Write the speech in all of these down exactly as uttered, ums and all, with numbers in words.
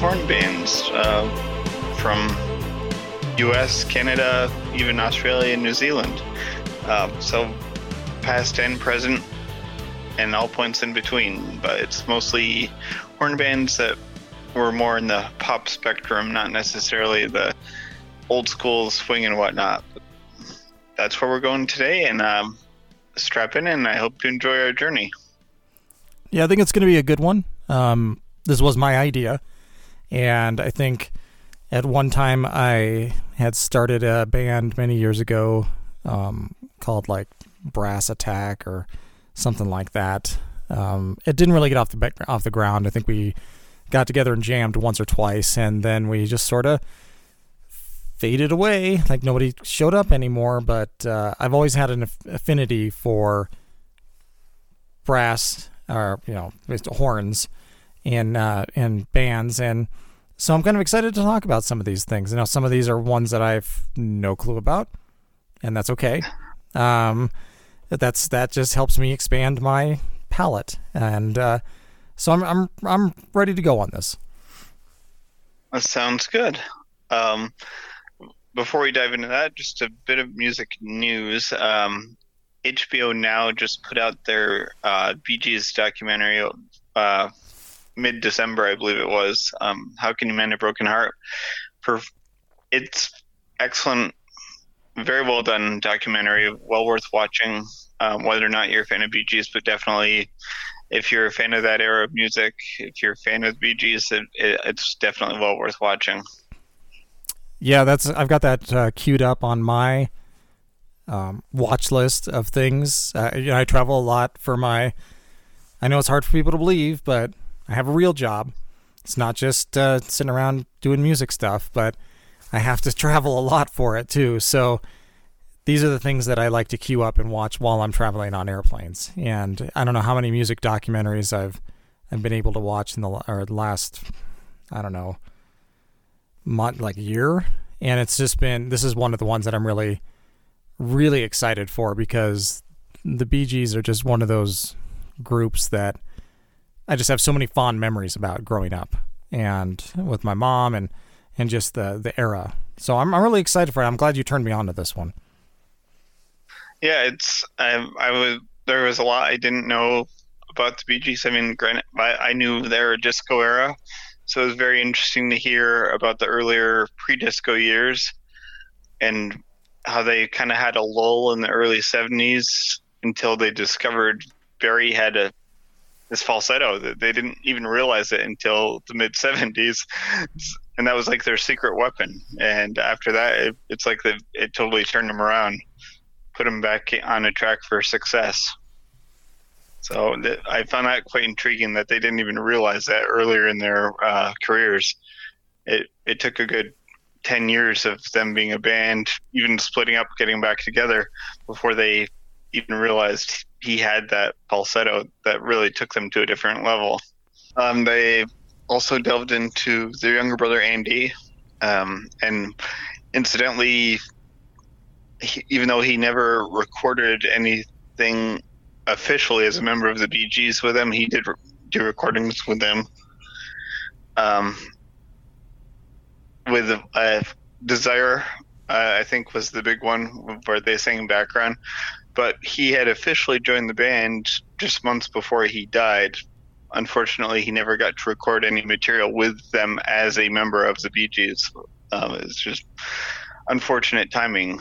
Horn bands uh, from U S, Canada, even Australia and New Zealand. Uh, so past and present and all points in between, but it's mostly horn bands that were more in the pop spectrum, not necessarily the old school swing and whatnot. That's where we're going today, and um, strap in, and I hope you enjoy our journey. Yeah, I think it's going to be a good one. Um, this was my idea. And I think at one time I had started a band many years ago um, called like Brass Attack or something like that. Um, it didn't really get off the back, off the ground. I think we got together and jammed once or twice, and then we just sort of faded away. Like nobody showed up anymore, but uh, I've always had an affinity for brass or, you know, horns. In, uh, in bands, and so I'm kind of excited to talk about some of these things. You know, some of these are ones that I've no clue about, and that's okay. Um, that's that just helps me expand my palette, and uh, so I'm I'm I'm ready to go on this. That sounds good. Um, before we dive into that, just a bit of music news. Um, H B O Now just put out their uh, Bee Gees documentary. Uh, mid-December, I believe it was, um, How Can You Mend a Broken Heart? It's excellent, very well done documentary, well worth watching, um, whether or not you're a fan of Bee Gees, but definitely if you're a fan of that era of music, if you're a fan of Bee Gees, it, it, it's definitely well worth watching. Yeah, that's I've got that uh, queued up on my um, watch list of things. Uh, you know, I travel a lot for my, I know it's hard for people to believe, but I have a real job. It's not just uh, sitting around doing music stuff, but I have to travel a lot for it too. So these are the things that I like to queue up and watch while I'm traveling on airplanes. And I don't know how many music documentaries I've I've been able to watch in the or last, I don't know, month, like year. And it's just been, this is one of the ones that I'm really, really excited for, because the Bee Gees are just one of those groups that I just have so many fond memories about growing up and with my mom and, and just the, the era. So I'm I'm really excited for it. I'm glad you turned me on to this one. Yeah, it's I, I was there was a lot I didn't know about the Bee Gees. I mean, granted, I, I knew their disco era, so it was very interesting to hear about the earlier pre-disco years and how they kind of had a lull in the early seventies until they discovered Barry had a this falsetto that they didn't even realize it until the mid seventies. And that was like their secret weapon. And after that, it, it's like the, it totally turned them around, put them back on a track for success. So th- I found that quite intriguing that they didn't even realize that earlier in their uh, careers. It, it took a good ten years of them being a band, even splitting up, getting back together before they even realized he had that falsetto that really took them to a different level. Um, they also delved into their younger brother, Andy. Um, and incidentally, he, even though he never recorded anything officially as a member of the Bee Gees with them, he did re- do recordings with them. Um, with uh, Desire, uh, I think, was the big one where they sang background. But he had officially joined the band just months before he died. Unfortunately, he never got to record any material with them as a member of the Bee Gees. Um, it's just unfortunate timing.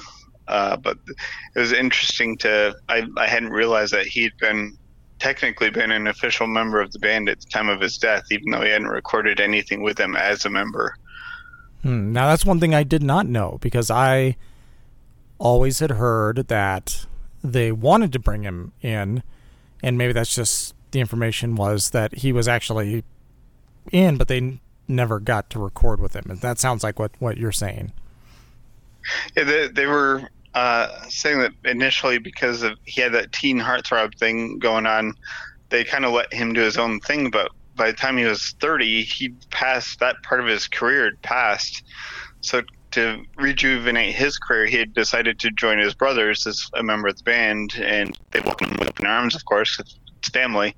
Uh, but it was interesting to, I, I hadn't realized that he'd been technically been an official member of the band at the time of his death, even though he hadn't recorded anything with them as a member. Hmm. Now, that's one thing I did not know, because I always had heard that they wanted to bring him in, and maybe that's just the information was that he was actually in, but they never got to record with him. And that sounds like what, what you're saying. Yeah, they, they were uh, saying that initially, because of he had that teen heartthrob thing going on, they kind of let him do his own thing. But by the time he was thirty, he passed that part of his career had passed. So to rejuvenate his career, he had decided to join his brothers as a member of the band, and they welcomed him with open arms, of course, because it's family.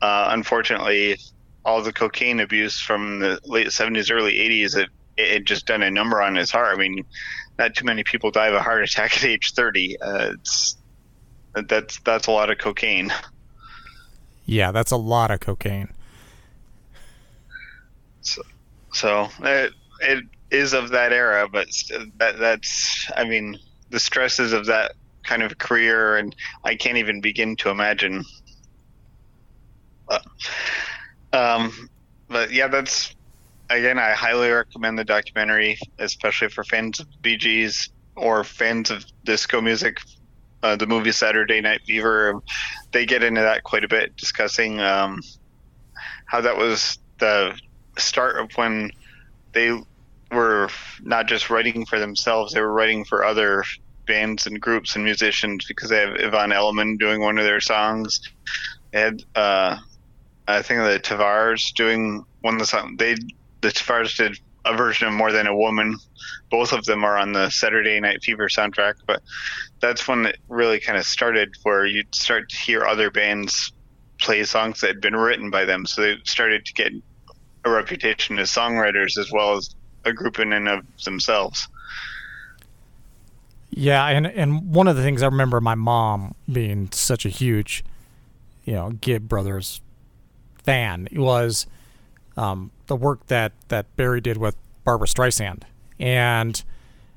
Uh, unfortunately, all the cocaine abuse from the late seventies, early eighties, it, it had just done a number on his heart. I mean, not too many people die of a heart attack at age thirty. Uh, it's that's that's a lot of cocaine. Yeah, that's a lot of cocaine. So, so it, it is of that era, but that that's, I mean, the stresses of that kind of career, and I can't even begin to imagine. Uh, um, but yeah, that's, again, I highly recommend the documentary, especially for fans of Bee Gees or fans of disco music. Uh, the movie Saturday Night Fever, they get into that quite a bit, discussing um, how that was the start of when they were not just writing for themselves, they were writing for other bands and groups and musicians, because they have Yvonne Elliman doing one of their songs. They had, uh, I think, the Tavars doing one of the songs. They, the Tavars did a version of More Than a Woman. Both of them are on the Saturday Night Fever soundtrack, but that's when it really kind of started, where you'd start to hear other bands play songs that had been written by them. So they started to get a reputation as songwriters as well as a group in and of themselves. Yeah, and and one of the things I remember my mom being such a huge, you know, Gibb Brothers fan was um, the work that, that Barry did with Barbra Streisand, and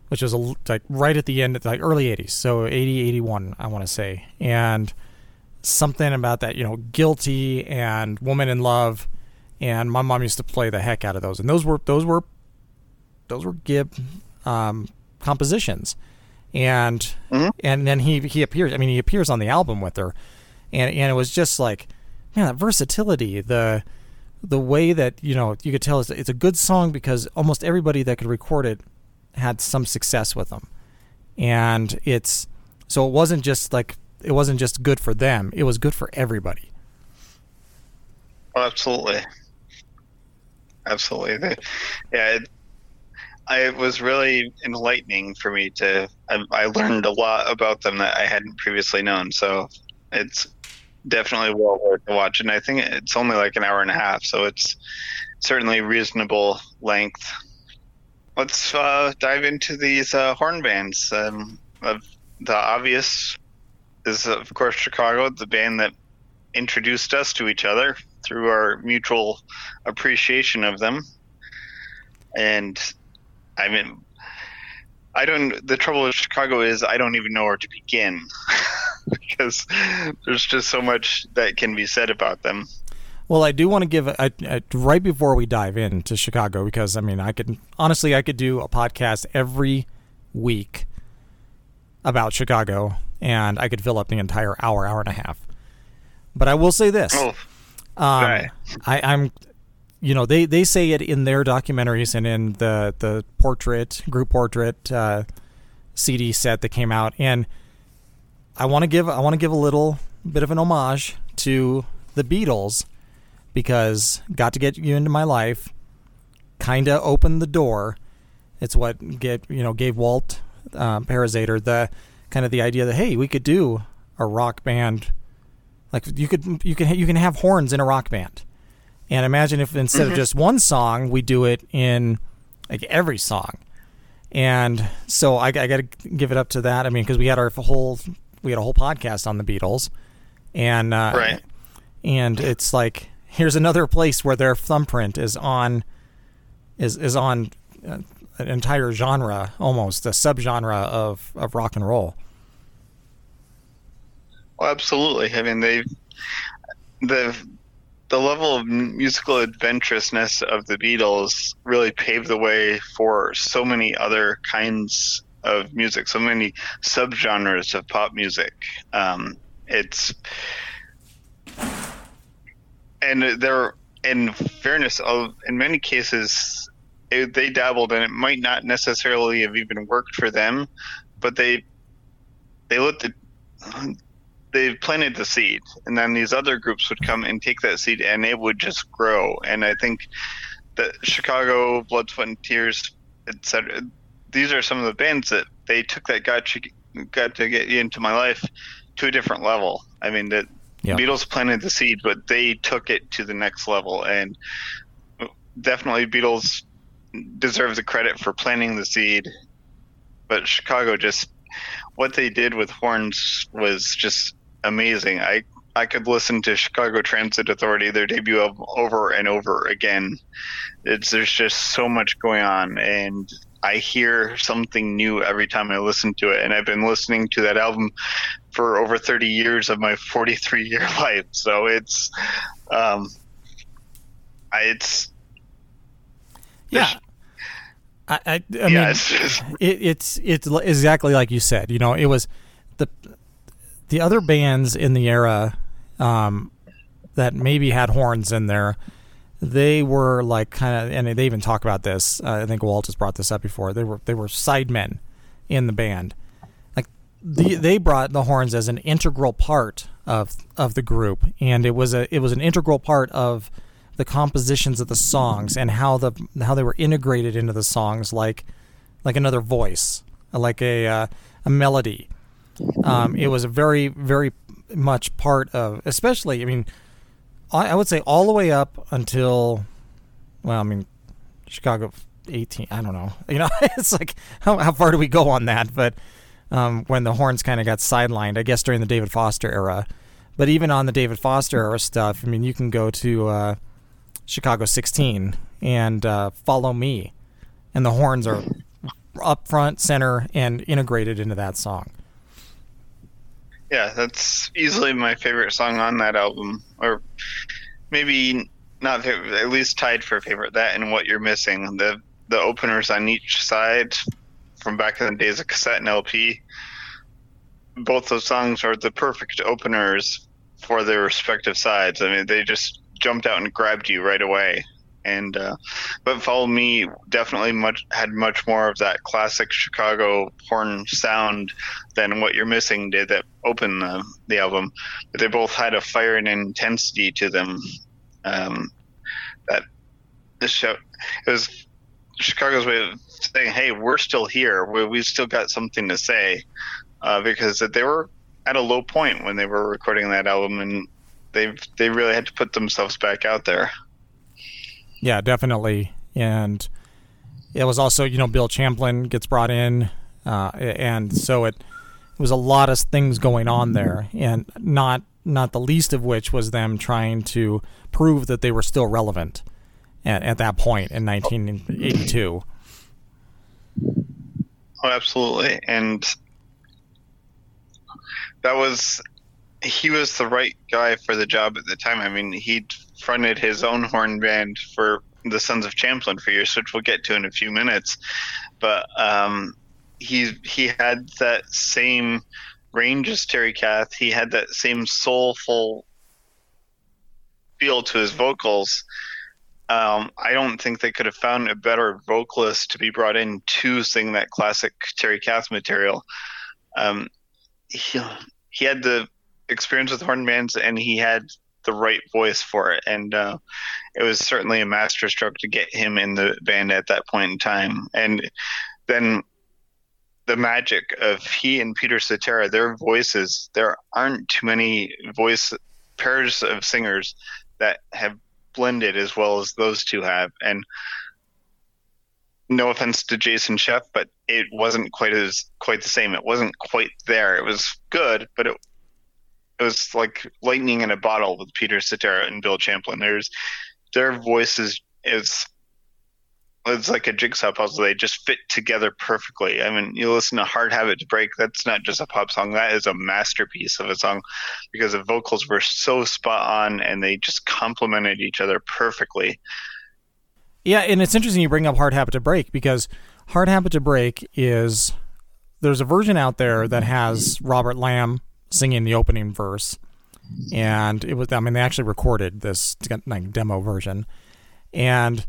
which was a, like right at the end, like early eighties, so eighty, eighty-one, I want to say, and something about that, you know, Guilty and Woman in Love, and my mom used to play the heck out of those, and those were those were those were Gibb um, compositions, and mm-hmm. and then he he appears, I mean, he appears on the album with her. And and it was just like, man, that versatility, the the way that, you know, you could tell it's, it's a good song because almost everybody that could record it had some success with them. And it's, so it wasn't just like, it wasn't just good for them. It was good for everybody. Oh, absolutely. Absolutely. They, yeah, it, it was really enlightening for me to, I, I learned a lot about them that I hadn't previously known. So it's definitely well worth the watch, and I think it's only like an hour and a half, so it's certainly reasonable length. Let's uh, dive into these uh, horn bands. Um, of the obvious is, of course, Chicago, the band that introduced us to each other through our mutual appreciation of them. And I mean, I don't. The trouble with Chicago is I don't even know where to begin. Because there's just so much that can be said about them. Well, I do want to give a, a, right before we dive into Chicago, because I mean, I could honestly, I could do a podcast every week about Chicago, and I could fill up the entire hour, hour and a half. But I will say this: oh, um, right. I, I'm, you know, they, they say it in their documentaries and in the the portrait group portrait uh, C D set that came out, and I want to give I want to give a little bit of an homage to the Beatles, because Got to Get You Into My Life kind of opened the door. It's what get you know gave Walt uh, Parazaider the kind of the idea that, hey, we could do a rock band, like you could you can you can have horns in a rock band, and imagine if instead mm-hmm. of just one song, we do it in like every song. And so I, I got to give it up to that. I mean, because we had our whole. We had a whole podcast on the Beatles, and uh, right. and it's like, here's another place where their thumbprint is on is is on uh, an entire genre, almost a subgenre of, of rock and roll. Well, absolutely. I mean, they've the the level of musical adventurousness of the Beatles really paved the way for so many other kinds of music, so many subgenres of pop music. Um, it's and there, in fairness, in many cases, it, they dabbled, and it might not necessarily have even worked for them, but they they let the they planted the seed, and then these other groups would come and take that seed, and it would just grow. And I think that Chicago, Blood, Sweat, and Tears, et cetera, these are some of the bands that they took that got to, got to get into my life to a different level. I mean, the yeah. Beatles planted the seed, but they took it to the next level. And definitely Beatles deserve the credit for planting the seed, but Chicago just, what they did with horns was just amazing. I, I could listen to Chicago Transit Authority, their debut album, over and over again. It's, there's just so much going on, and I hear something new every time I listen to it. And I've been listening to that album for over thirty years of my forty-three year life. So it's, um, I, it's, yeah. I, I, I yeah, mean, it's, just... it, it's, it's exactly like you said, you know, it was the, the other bands in the era um, that maybe had horns in there, they were like kind of, and they even talk about this. Uh, I think Walt has brought this up before. They were they were sidemen in the band, like the, they brought the horns as an integral part of of the group, and it was a it was an integral part of the compositions of the songs and how the how they were integrated into the songs, like like another voice, like a uh, a melody. Um, it was a very, very much part of, especially, I mean, I, I would say all the way up until, well, I mean, Chicago eighteen, I don't know. You know, it's like, how, how far do we go on that? But um, when the horns kind of got sidelined, I guess during the David Foster era. But even on the David Foster era stuff, I mean, you can go to uh, Chicago sixteen and uh, Follow Me, and the horns are up front, center, and integrated into that song. Yeah, that's easily my favorite song on that album, or maybe not favorite, at least tied for favorite. That and What You're Missing, the the openers on each side from back in the days of cassette and L P. Both those songs are the perfect openers for their respective sides. I mean, they just jumped out and grabbed you right away. And uh, but Follow Me definitely much had much more of that classic Chicago horn sound than What You're Missing did that opened the, the album. But they both had a fire and intensity to them. Um, that the show, it was Chicago's way of saying, "Hey, we're still here. We we still got something to say," uh, because that they were at a low point when they were recording that album, and they they really had to put themselves back out there. Yeah, definitely. And it was also, you know, Bill Champlin gets brought in, uh, and so it, it was a lot of things going on there, and not not the least of which was them trying to prove that they were still relevant at, at that point in nineteen eighty-two. Oh, absolutely. And that was... he was the right guy for the job at the time. I mean, he fronted his own horn band for the Sons of Champlin for years, which we'll get to in a few minutes. But um, he he had that same range as Terry Kath. He had that same soulful feel to his vocals. Um, I don't think they could have found a better vocalist to be brought in to sing that classic Terry Kath material. Um, he, he had the experience with horn bands, and he had the right voice for it, and uh, it was certainly a masterstroke to get him in the band at that point in time. And then the magic of he and Peter Cetera, their voices, there aren't too many voice pairs of singers that have blended as well as those two have. And no offense to Jason Scheff, but it wasn't quite as quite the same. It wasn't quite there. It was good, but it It was like lightning in a bottle with Peter Cetera and Bill Champlin. There's their voices is it's like a jigsaw puzzle. They just fit together perfectly. I mean, you listen to Hard Habit to Break. That's not just a pop song. That is a masterpiece of a song because the vocals were so spot on and they just complemented each other perfectly. Yeah, and it's interesting you bring up Hard Habit to Break because Hard Habit to Break is there's a version out there that has Robert Lamb singing the opening verse. And it was, I mean, they actually recorded this like demo version. And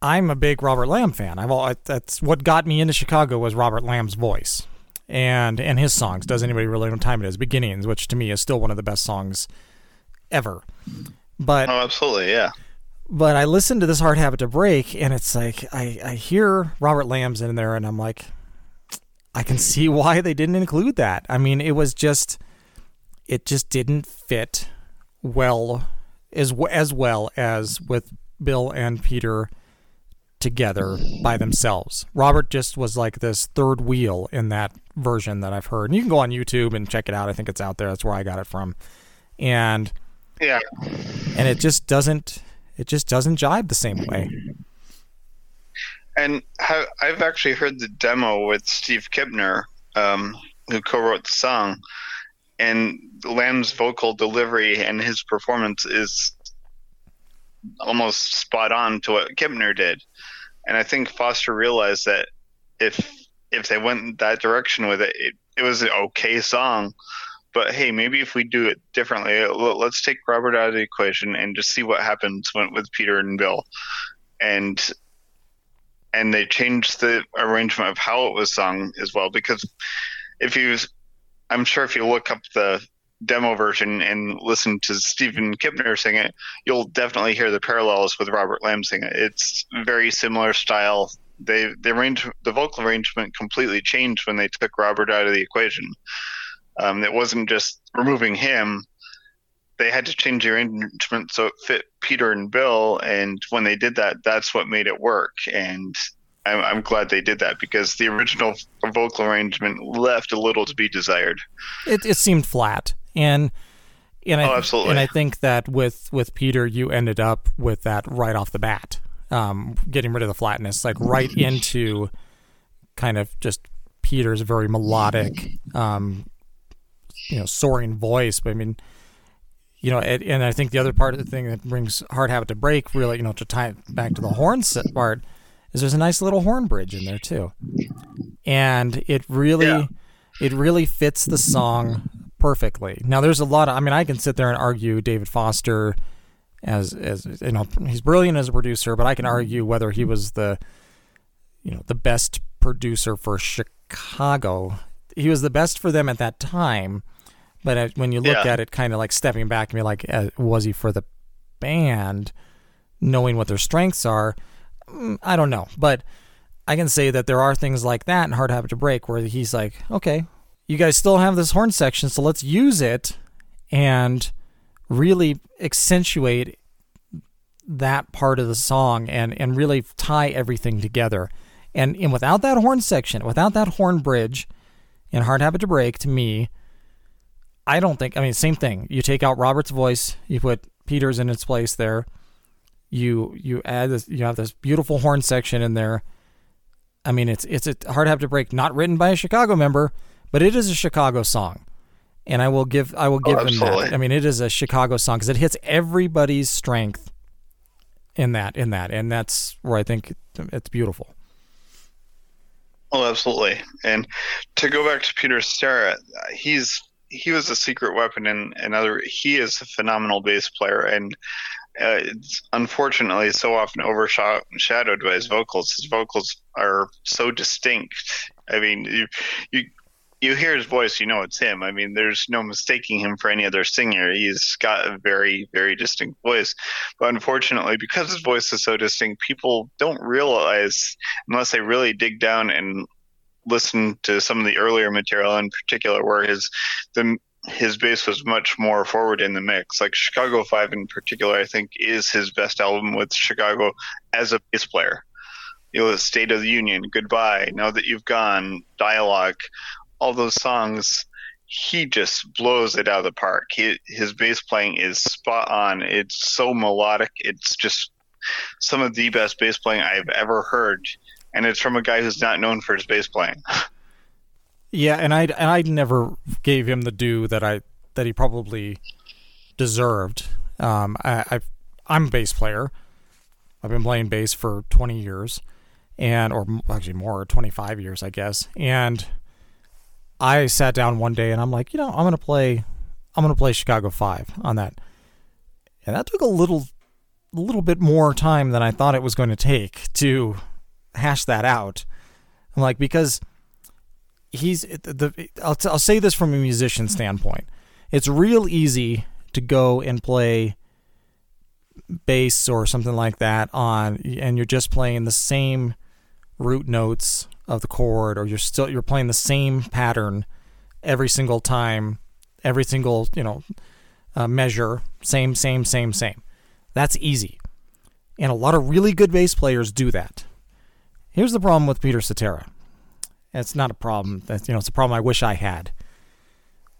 I'm a big Robert Lamb fan. I've all, that's what got me into Chicago was Robert Lamb's voice and, and his songs. Does anybody really know what time it is? Beginnings, which to me is still one of the best songs ever. But, oh, absolutely. Yeah. But I listened to this Hard Habit to Break and it's like, I, I hear Robert Lamb's in there and I'm like, I can see why they didn't include that. I mean, it was just, it just didn't fit well as as well as with Bill and Peter together by themselves. Robert just was like this third wheel in that version that I've heard. And you can go on YouTube and check it out. I think it's out there. That's where I got it from. And yeah, and it just doesn't it just doesn't jibe the same way. And I've actually heard the demo with Steve Kipner, um, who co-wrote the song. And Lamb's vocal delivery and his performance is almost spot on to what Kipner did. And I think Foster realized that if if they went that direction with it, it, it was an okay song. But, hey, maybe if we do it differently, let's take Robert out of the equation and just see what happens with Peter and Bill. And and they changed the arrangement of how it was sung as well because if he was – I'm sure if you look up the demo version and listen to Stephen Kipner sing it, you'll definitely hear the parallels with Robert Lamb singing it. It's very similar style. They they arrange, the vocal arrangement completely changed when they took Robert out of the equation. Um, it wasn't just removing him. They had to change the arrangement so it fit Peter and Bill, and when they did that, that's what made it work. And I'm, I'm glad they did that because the original vocal arrangement left a little to be desired. It it seemed flat, and and I, oh, absolutely. And I think that with, with Peter, you ended up with that right off the bat, um, getting rid of the flatness, like right into kind of just Peter's very melodic, um, you know, soaring voice. But I mean, you know, it, and I think the other part of the thing that brings Hard Habit to Break, really, you know, to tie it back to the horn set part. There's a nice little horn bridge in there too, and it really, yeah. it really fits the song perfectly. Now, there's a lot of, I mean, I can sit there and argue David Foster, as as you know, he's brilliant as a producer, but I can argue whether he was the, you know, the best producer for Chicago. He was the best for them at that time, but when you look yeah. at it, kind of like stepping back and be like, was he for the band, knowing what their strengths are? I don't know, but I can say that there are things like that in Hard Habit to Break where he's like, okay, you guys still have this horn section, so let's use it and really accentuate that part of the song and, and really tie everything together. And, and without that horn section, without that horn bridge in Hard Habit to Break, to me, I don't think, I mean, same thing. You take out Robert's voice, you put Peter's in its place there. You you add this, you have this beautiful horn section in there. I mean, it's it's a Hard Habit to Break, not written by a Chicago member, but it is a Chicago song, and I will give I will give oh, them that. I mean, it is a Chicago song because it hits everybody's strength in that in that, and that's where I think it's beautiful. Oh, absolutely! And to go back to Peter Cetera, he's he was a secret weapon, and another he is a phenomenal bass player and. Uh, it's unfortunately so often overshadowed by his vocals. His vocals are so distinct. I mean, you you, you hear his voice, you know it's him. I mean, there's no mistaking him for any other singer. He's got a very, very distinct voice. But unfortunately, because his voice is so distinct, people don't realize, unless they really dig down and listen to some of the earlier material in particular, where his the his bass was much more forward in the mix. Like Chicago five in particular, I think is his best album with Chicago as a bass player. You know, State of the Union, Goodbye, Now That You've Gone, Dialogue, all those songs, he just blows it out of the park. He, his bass playing is spot on. It's so melodic. It's just, some of the best bass playing I've ever heard, and it's from a guy who's not known for his bass playing. Yeah, and I and I never gave him the due that I that he probably deserved. Um, I I've, I'm a bass player. I've been playing bass for twenty years, and or actually more, twenty-five years, I guess. And I sat down one day and I'm like, you know, I'm gonna play, I'm gonna play Chicago Five on that. And that took a little, a little bit more time than I thought it was going to take to hash that out. I'm like, because he's the, I'll, I'll say this from a musician standpoint. It's real easy to go and play bass or something like that on, and you're just playing the same root notes of the chord, or you're still, you're playing the same pattern every single time, every single, you know, Uh, measure, same, same, same, same. That's easy. And a lot of really good bass players do that. Here's the problem with Peter Cetera. It's not a problem. That's, you know, it's a problem I wish I had.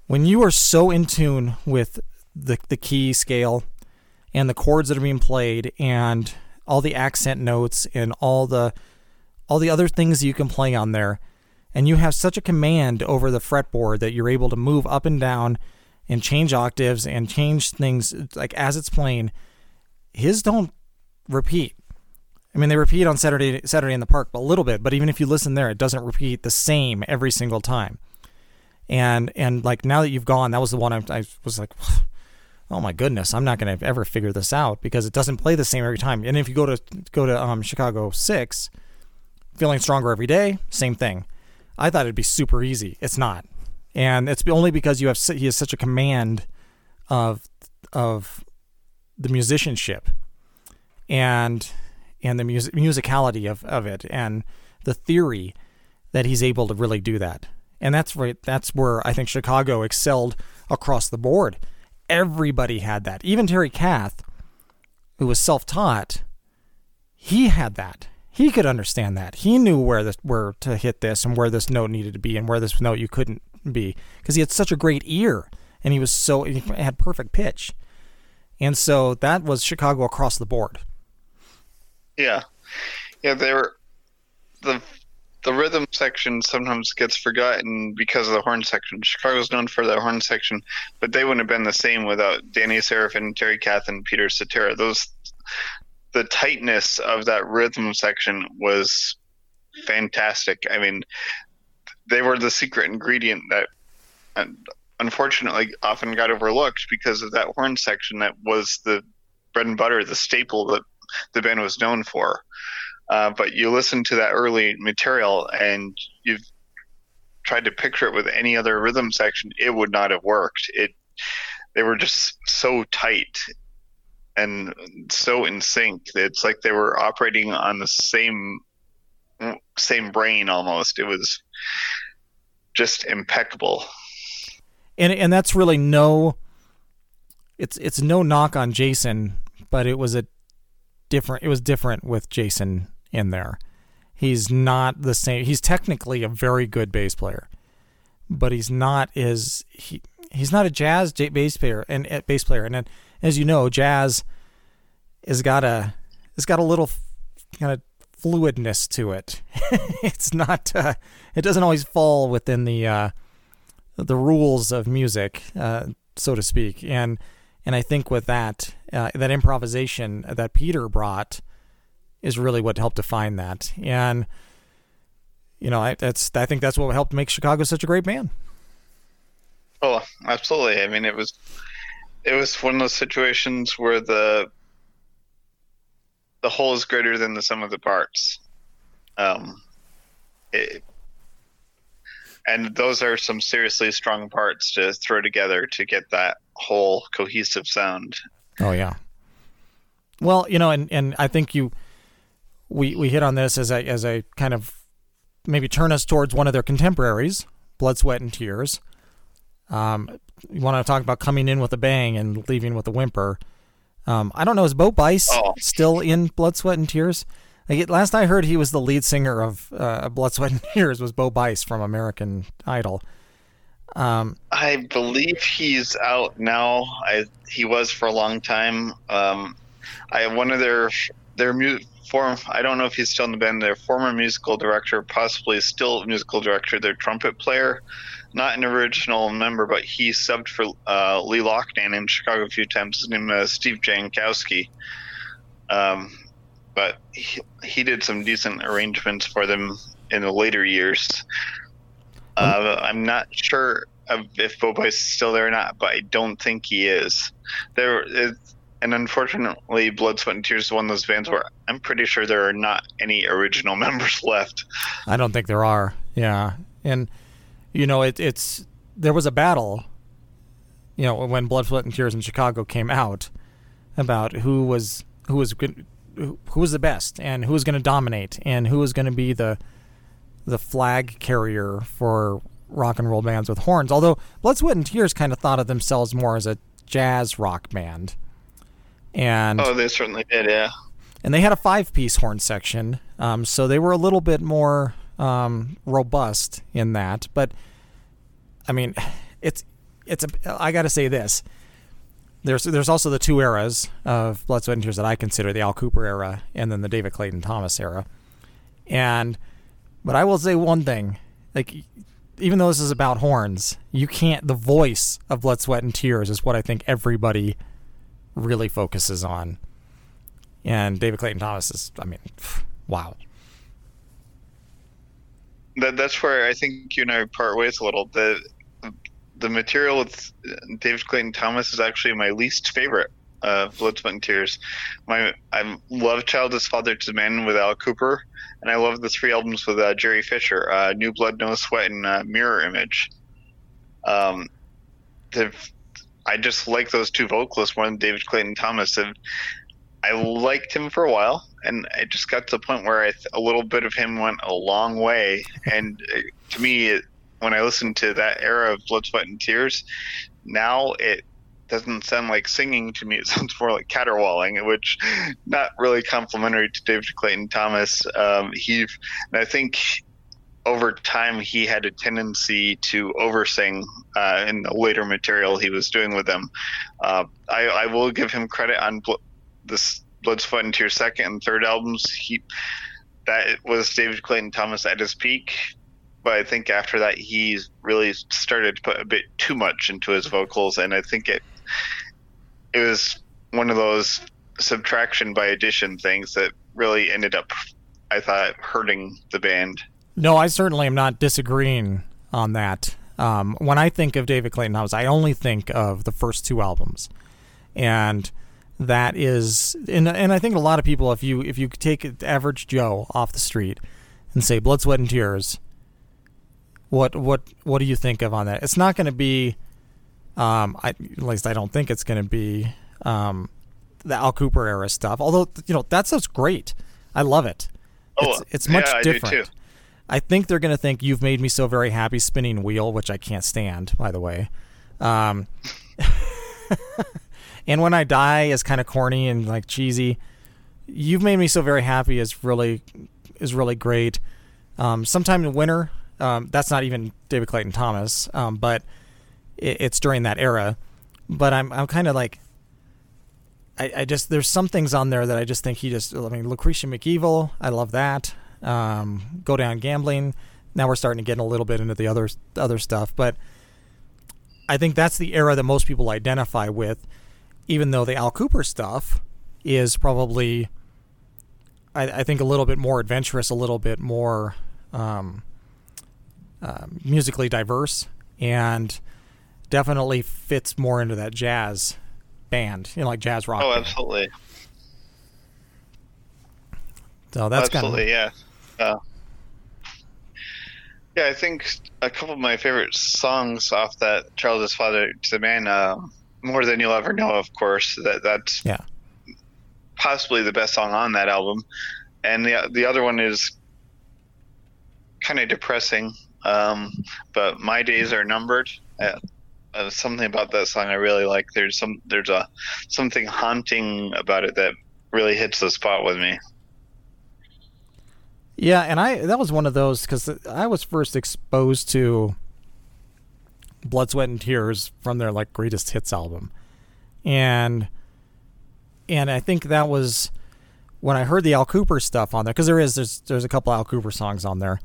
When you are so in tune with the the key scale and the chords that are being played and all the accent notes and all the all the other things you can play on there, and you have such a command over the fretboard that you're able to move up and down and change octaves and change things like as it's playing, his don't repeat. I mean, they repeat on Saturday Saturday in the Park a little bit, but even if you listen there, it doesn't repeat the same every single time. And and like now that you've gone, that was the one I, I was like, oh my goodness, I'm not going to ever figure this out because it doesn't play the same every time. And if you go to go to um, Chicago Six, Feeling Stronger Every Day, same thing. I thought it'd be super easy. It's not. And it's only because you have he has such a command of of the musicianship and and the music, musicality of, of it and the theory that he's able to really do that. And that's right. That's where I think Chicago excelled across the board. Everybody had that. Even Terry Kath, who was self-taught, he had that. He could understand that. He knew where this, where to hit this and where this note needed to be and where this note you couldn't be, because he had such a great ear and he was so he had perfect pitch. And so that was Chicago across the board. Yeah. Yeah, they were the the rhythm section sometimes gets forgotten because of the horn section. Chicago's known for the horn section, but they wouldn't have been the same without Danny Serafin, Terry Kath, and Peter Cetera. Those The tightness of that rhythm section was fantastic. I mean, they were the secret ingredient that unfortunately often got overlooked because of that horn section that was the bread and butter, the staple that the band was known for. Uh, but you listen to that early material and you've tried to picture it with any other rhythm section, it would not have worked. It, they were just so tight and so in sync. It's like they were operating on the same same brain almost. It was just impeccable. And and that's really no it's it's no knock on Jason, but it was a different it was different with Jason in there. He's not the same. He's technically a very good bass player, but he's not as he he's not a jazz bass player and uh, bass player and then as you know, jazz has got a it's got a little kind of fluidness to it. It's not uh, it doesn't always fall within the uh, the rules of music, uh, so to speak. And and I think with that uh, that improvisation that Peter brought is really what helped define that. And you know, I, that's I think that's what helped make Chicago such a great band. Oh, absolutely. I mean, it was. It was one of those situations where the the whole is greater than the sum of the parts. Um, it, and those are some seriously strong parts to throw together to get that whole cohesive sound. Oh, yeah. Well, you know, and, and I think you we we hit on this as I, as I kind of maybe turn us towards one of their contemporaries, Blood, Sweat, and Tears. Um, you want to talk about coming in with a bang and leaving with a whimper. Um, I don't know, is Bo Bice oh. still in Blood, Sweat, and Tears? Like, last I heard, he was the lead singer of uh, Blood, Sweat, and Tears was Bo Bice from American Idol. Um, I believe he's out now. I, he was for a long time. Um, I have one of their Their mu- form, I don't know if he's still in the band, their former musical director, possibly still musical director, their trumpet player, not an original member, but he subbed for uh, Lee Lochnan in Chicago a few times. His name is Steve Jankowski. Um, but he, he did some decent arrangements for them in the later years. Uh, I'm not sure if Bo Bice is still there or not, but I don't think he is. There is. And unfortunately, Blood, Sweat, and Tears is one of those bands where I'm pretty sure there are not any original members left. I don't think there are. Yeah. And, you know, it, it's there was a battle, you know, when Blood, Sweat, and Tears in Chicago came out about who was who was good, who was the best and who was going to dominate and who was going to be the the flag carrier for rock and roll bands with horns. Although Blood, Sweat, and Tears kind of thought of themselves more as a jazz rock band. And, oh, they certainly did, yeah. And they had a five-piece horn section, um, so they were a little bit more um, robust in that. But I mean, it's it's a, I got to say this. There's there's also the two eras of Blood, Sweat, and Tears that I consider the Al Kooper era and then the David Clayton-Thomas era. And but I will say one thing, like even though this is about horns, you can't. The voice of Blood, Sweat, and Tears is what I think everybody really focuses on. And David Clayton-Thomas is, I mean, wow. That, that's where I think you and I part ways a little. The the material with David Clayton-Thomas is actually my least favorite of Blood, Sweat, and Tears. My, I love Child is Father to Man with Al Kooper, and I love the three albums with uh, Jerry Fisher, uh, New Blood, No Sweat, and uh, Mirror Image. Um, they've I just like those two vocalists more than David Clayton-Thomas, and I liked him for a while, and I just got to the point where I th- a little bit of him went a long way, and it, to me, it, when I listen to that era of Blood, Sweat, and Tears, now it doesn't sound like singing to me. It sounds more like caterwauling, which not really complimentary to David Clayton-Thomas. Um, he, and I think over time, he had a tendency to oversing uh, in the later material he was doing with them. Uh, I, I will give him credit on bl- this Blood, Sweat, and Tears second and third albums. He that was David Clayton-Thomas at his peak, but I think after that he really started to put a bit too much into his vocals, and I think it it was one of those subtraction by addition things that really ended up, I thought, hurting the band. No, I certainly am not disagreeing on that. Um, when I think of David Clayton-Thomas, I only think of the first two albums, and that is, and and I think a lot of people, if you if you take average Joe off the street and say Blood, Sweat, and Tears, what what what do you think of on that? It's not going to be, um, I, at least I don't think it's going to be um, the Al Kooper era stuff. Although you know that stuff's great, I love it. Oh, it's, it's much yeah, different. I do too. I think they're going to think You've Made Me So Very Happy, Spinning Wheel, which I can't stand, by the way. Um, and When I Die is kind of corny and like cheesy. You've Made Me So Very Happy is really is really great. Um, Sometime in Winter, um, that's not even David Clayton-Thomas, um, but it, it's during that era. But I'm I'm kind of like, I, I just there's some things on there that I just think he just, I mean, Lucretia McEvil, I love that. Um, Go Down Gambling. Now we're starting to get a little bit into the other other stuff, but I think that's the era that most people identify with, even though the Al Kooper stuff is probably, I, I think, a little bit more adventurous, a little bit more um, uh, musically diverse, and definitely fits more into that jazz band, you know, like jazz rock. Oh, absolutely. Band. So that's absolutely kinda... yeah. Uh, yeah, I think a couple of my favorite songs off that Child is Father to Man, uh, More Than You'll Ever Know, of course. That that's yeah. possibly the best song on that album, and the the other one is kind of depressing. Um, but My Days Are Numbered. Uh, uh, something about that song I really like. There's some there's a something haunting about it that really hits the spot with me. Yeah, and I that was one of those, because I was first exposed to Blood, Sweat, and Tears from their like greatest hits album, and and I think that was when I heard the Al Kooper stuff on there, because there is, there's there's a couple Al Kooper songs on there,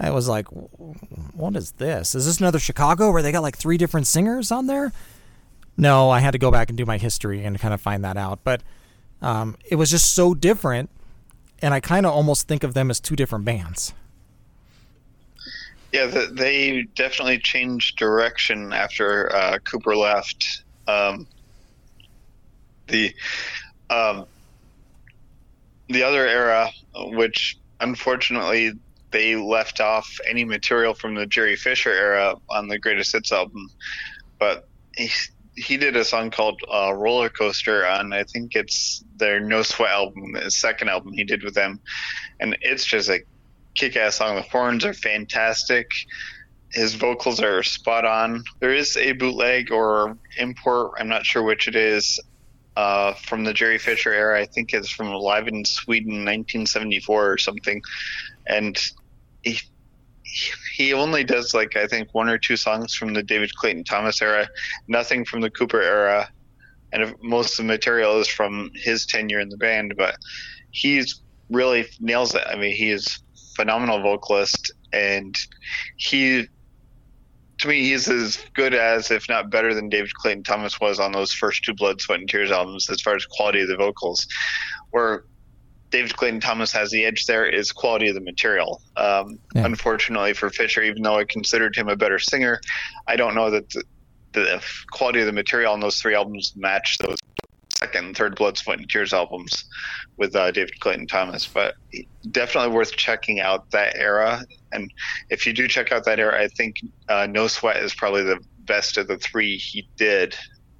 I was like, what is this? Is this another Chicago where they got like three different singers on there? No, I had to go back and do my history and kind of find that out. But um, it was just so different, and I kind of almost think of them as two different bands. Yeah, the, they definitely changed direction after uh, Kooper left. Um, the um, the other era, which unfortunately they left off any material from the Jerry Fisher era on the Greatest Hits album, but he he did a song called uh, Roller Coaster on, I think it's their No Sweat album, his second album he did with them, and it's just a kick-ass song. The horns are fantastic. His vocals are spot on. There is a bootleg or import, I'm not sure which it is, uh, from the Jerry Fisher era. I think it's from Live in Sweden nineteen seventy-four or something. And he, he only does, like, I think one or two songs from the David Clayton-Thomas era, nothing from the Kooper era. And most of the material is from his tenure in the band, but he's really nails it. I mean, he is phenomenal vocalist, and he, to me, he's as good as, if not better than, David Clayton-Thomas was on those first two Blood, Sweat, and Tears albums as far as quality of the vocals. Where David Clayton-Thomas has the edge there is quality of the material. Um, yeah. Unfortunately for Fisher, even though I considered him a better singer, I don't know that the, the quality of the material on those three albums match those second and third Blood, Sweat, and Tears albums with uh, David Clayton-Thomas. But definitely worth checking out that era. And if you do check out that era, I think uh, No Sweat is probably the best of the three he did,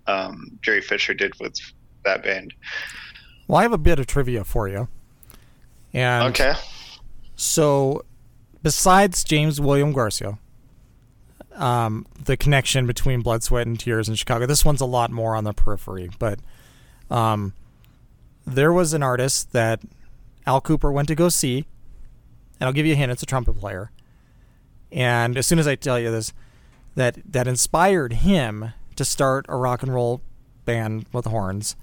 um, Jerry Fisher did with that band. Well, I have a bit of trivia for you. And okay. So besides James William Garcia, um, the connection between Blood, Sweat, and Tears in Chicago, this one's a lot more on the periphery, but um, there was an artist that Al Kooper went to go see. And I'll give you a hint, it's a trumpet player. And as soon as I tell you this, that that inspired him to start a rock and roll band with horns.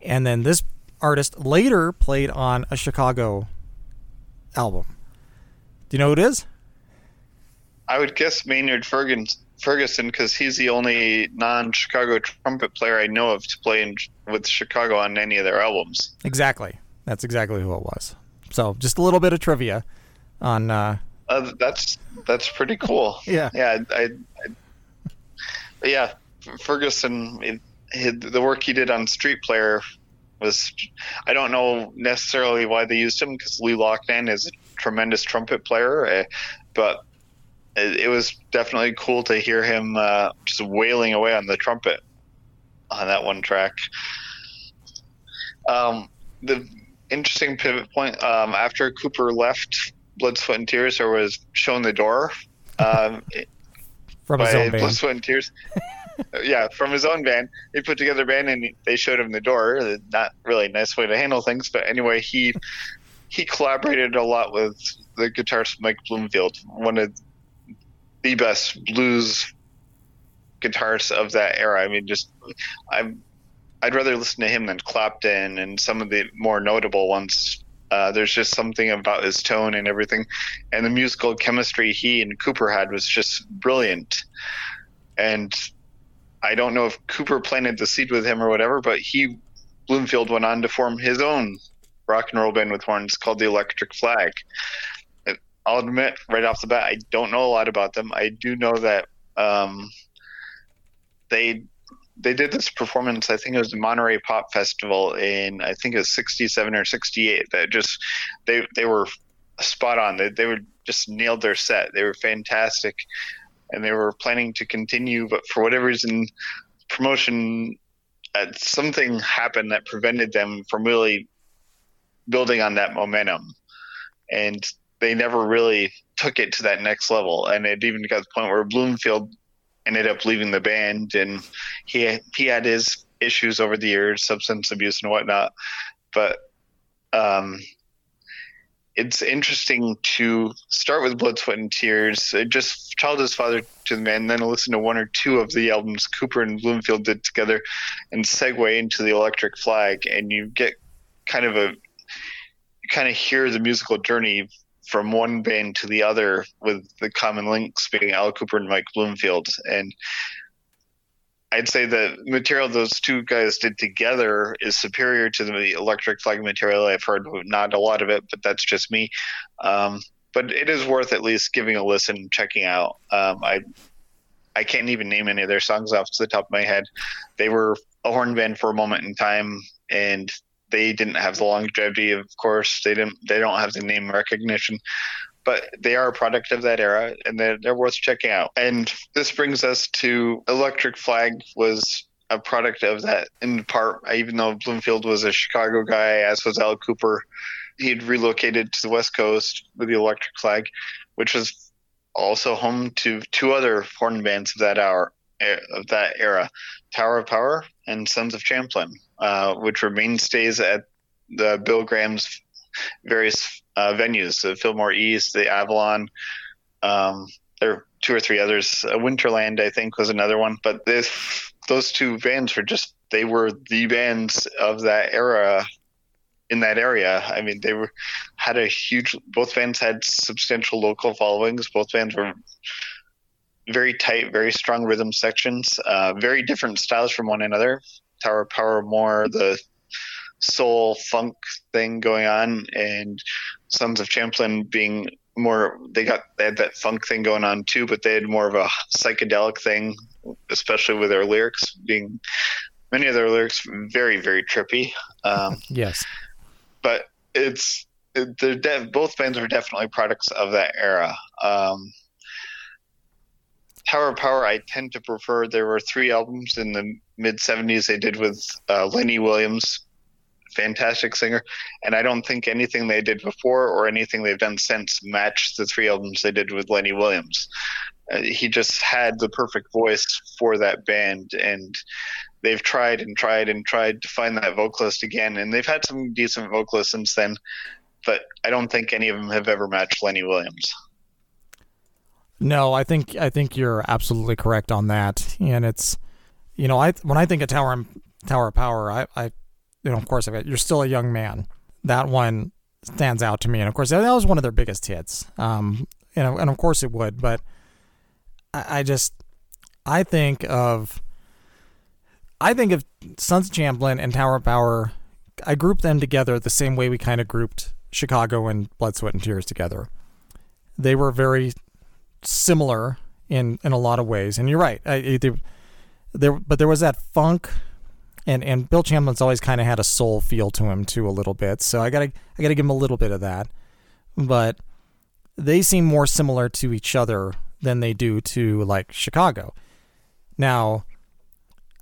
And then this artist later played on a Chicago album. Do you know who it is? I would guess Maynard Ferguson, because he's the only non-Chicago trumpet player I know of to play in, with Chicago on any of their albums. Exactly. That's exactly who it was. So just a little bit of trivia on. Uh, uh, that's that's pretty cool. yeah, yeah, I, I, yeah. Ferguson, it, it, the work he did on Street Player was. I don't know necessarily why they used him, because Lee Lochnan is a tremendous trumpet player, uh, but it, it was definitely cool to hear him uh, just wailing away on the trumpet on that one track. Um, the. Interesting pivot point. Um, after Kooper left Blood, Sweat, and Tears, or was shown the door um, from his own band. Blood, Sweat, and Tears. yeah, from his own band. They put together a band and they showed him the door. Not really a nice way to handle things, but anyway, he he collaborated a lot with the guitarist Mike Bloomfield, one of the best blues guitarists of that era. I mean, just I'm. I'd rather listen to him than Clapton and some of the more notable ones. Uh, there's just something about his tone and everything. And the musical chemistry he and Kooper had was just brilliant. And I don't know if Kooper planted the seed with him or whatever, but he, Bloomfield, went on to form his own rock and roll band with horns called the Electric Flag. I'll admit right off the bat, I don't know a lot about them. I do know that um, they... They did this performance, I think it was the Monterey Pop Festival in, I think it was sixty-seven or sixty-eight, that just, they they were spot on. They they were just nailed their set. They were fantastic, and they were planning to continue, but for whatever reason, promotion, uh, something happened that prevented them from really building on that momentum. And they never really took it to that next level. And it even got to the point where Bloomfield ended up leaving the band, and he he had his issues over the years, substance abuse and whatnot. But um, it's interesting to start with Blood, Sweat, and Tears, just Child is Father to the Man, then listen to one or two of the albums Kooper and Bloomfield did together, and segue into the Electric Flag, and you get kind of a kind of hear the musical journey from one band to the other, with the common links being Al Kooper and Mike Bloomfield. And I'd say the material those two guys did together is superior to the Electric Flag material I've heard. Not a lot of it, but that's just me. Um, but it is worth at least giving a listen and checking out. Um, I I can't even name any of their songs off to the top of my head. They were a horn band for a moment in time, and they didn't have the longevity, of course. They didn't. They don't have the name recognition, but they are a product of that era, and they're, they're worth checking out. And this brings us to Electric Flag was a product of that in part, even though Bloomfield was a Chicago guy, as was Al Kooper. He'd relocated to the West Coast with the Electric Flag, which was also home to two other horn bands of that hour, of that era, Tower of Power and Sons of Champlin, uh, which were mainstays at the Bill Graham's various uh, venues, the Fillmore East, the Avalon. Um, there are two or three others. Uh, Winterland, I think, was another one. But this, those two bands were just, they were the bands of that era in that area. I mean, they were had a huge, both bands had substantial local followings. Both bands were very tight, very strong rhythm sections, uh, very different styles from one another. Tower of Power, more the soul funk thing going on, and Sons of Champlin being more, they got they had that funk thing going on too, but they had more of a psychedelic thing, especially with their lyrics being, many of their lyrics very, very trippy. Um, yes. But it's, they're de- both bands were definitely products of that era. Um, Tower of Power, I tend to prefer. There were three albums in the mid seventies they did with uh, Lenny Williams, fantastic singer, and I don't think anything they did before or anything they've done since matched the three albums they did with Lenny Williams. Uh, he just had the perfect voice for that band, and they've tried and tried and tried to find that vocalist again, and they've had some decent vocalists since then, but I don't think any of them have ever matched Lenny Williams. No, I think I think you're absolutely correct on that, and it's, you know, I when I think of Tower Tower of Power, I, I you know, of course, I've You're Still a Young Man. That one stands out to me, and of course, that was one of their biggest hits. Um, you know, and of course it would, but I, I just I think of I think of Sons of Champlin and Tower of Power. I group them together the same way we kind of grouped Chicago and Blood, Sweat, and Tears together. They were very similar in, in a lot of ways, and you're right. I, they, there, but there was that funk, and, and Bill Champlin's always kind of had a soul feel to him too a little bit. So I gotta I gotta give him a little bit of that. But they seem more similar to each other than they do to like Chicago. Now,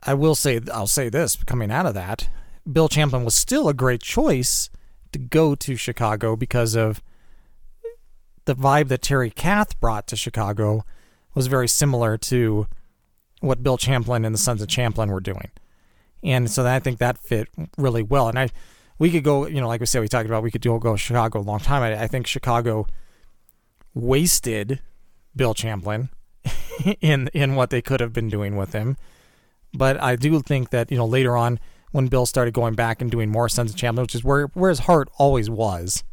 I will say I'll say this coming out of that, Bill Champlin was still a great choice to go to Chicago because of the vibe that Terry Kath brought to Chicago was very similar to what Bill Champlin and the Sons of Champlin were doing. And so that, I think that fit really well. And I, we could go, you know, like we said, we talked about, we could do, go Chicago a long time. I, I think Chicago wasted Bill Champlin in, in what they could have been doing with him. But I do think that, you know, later on when Bill started going back and doing more Sons of Champlin, which is where, where his heart always was,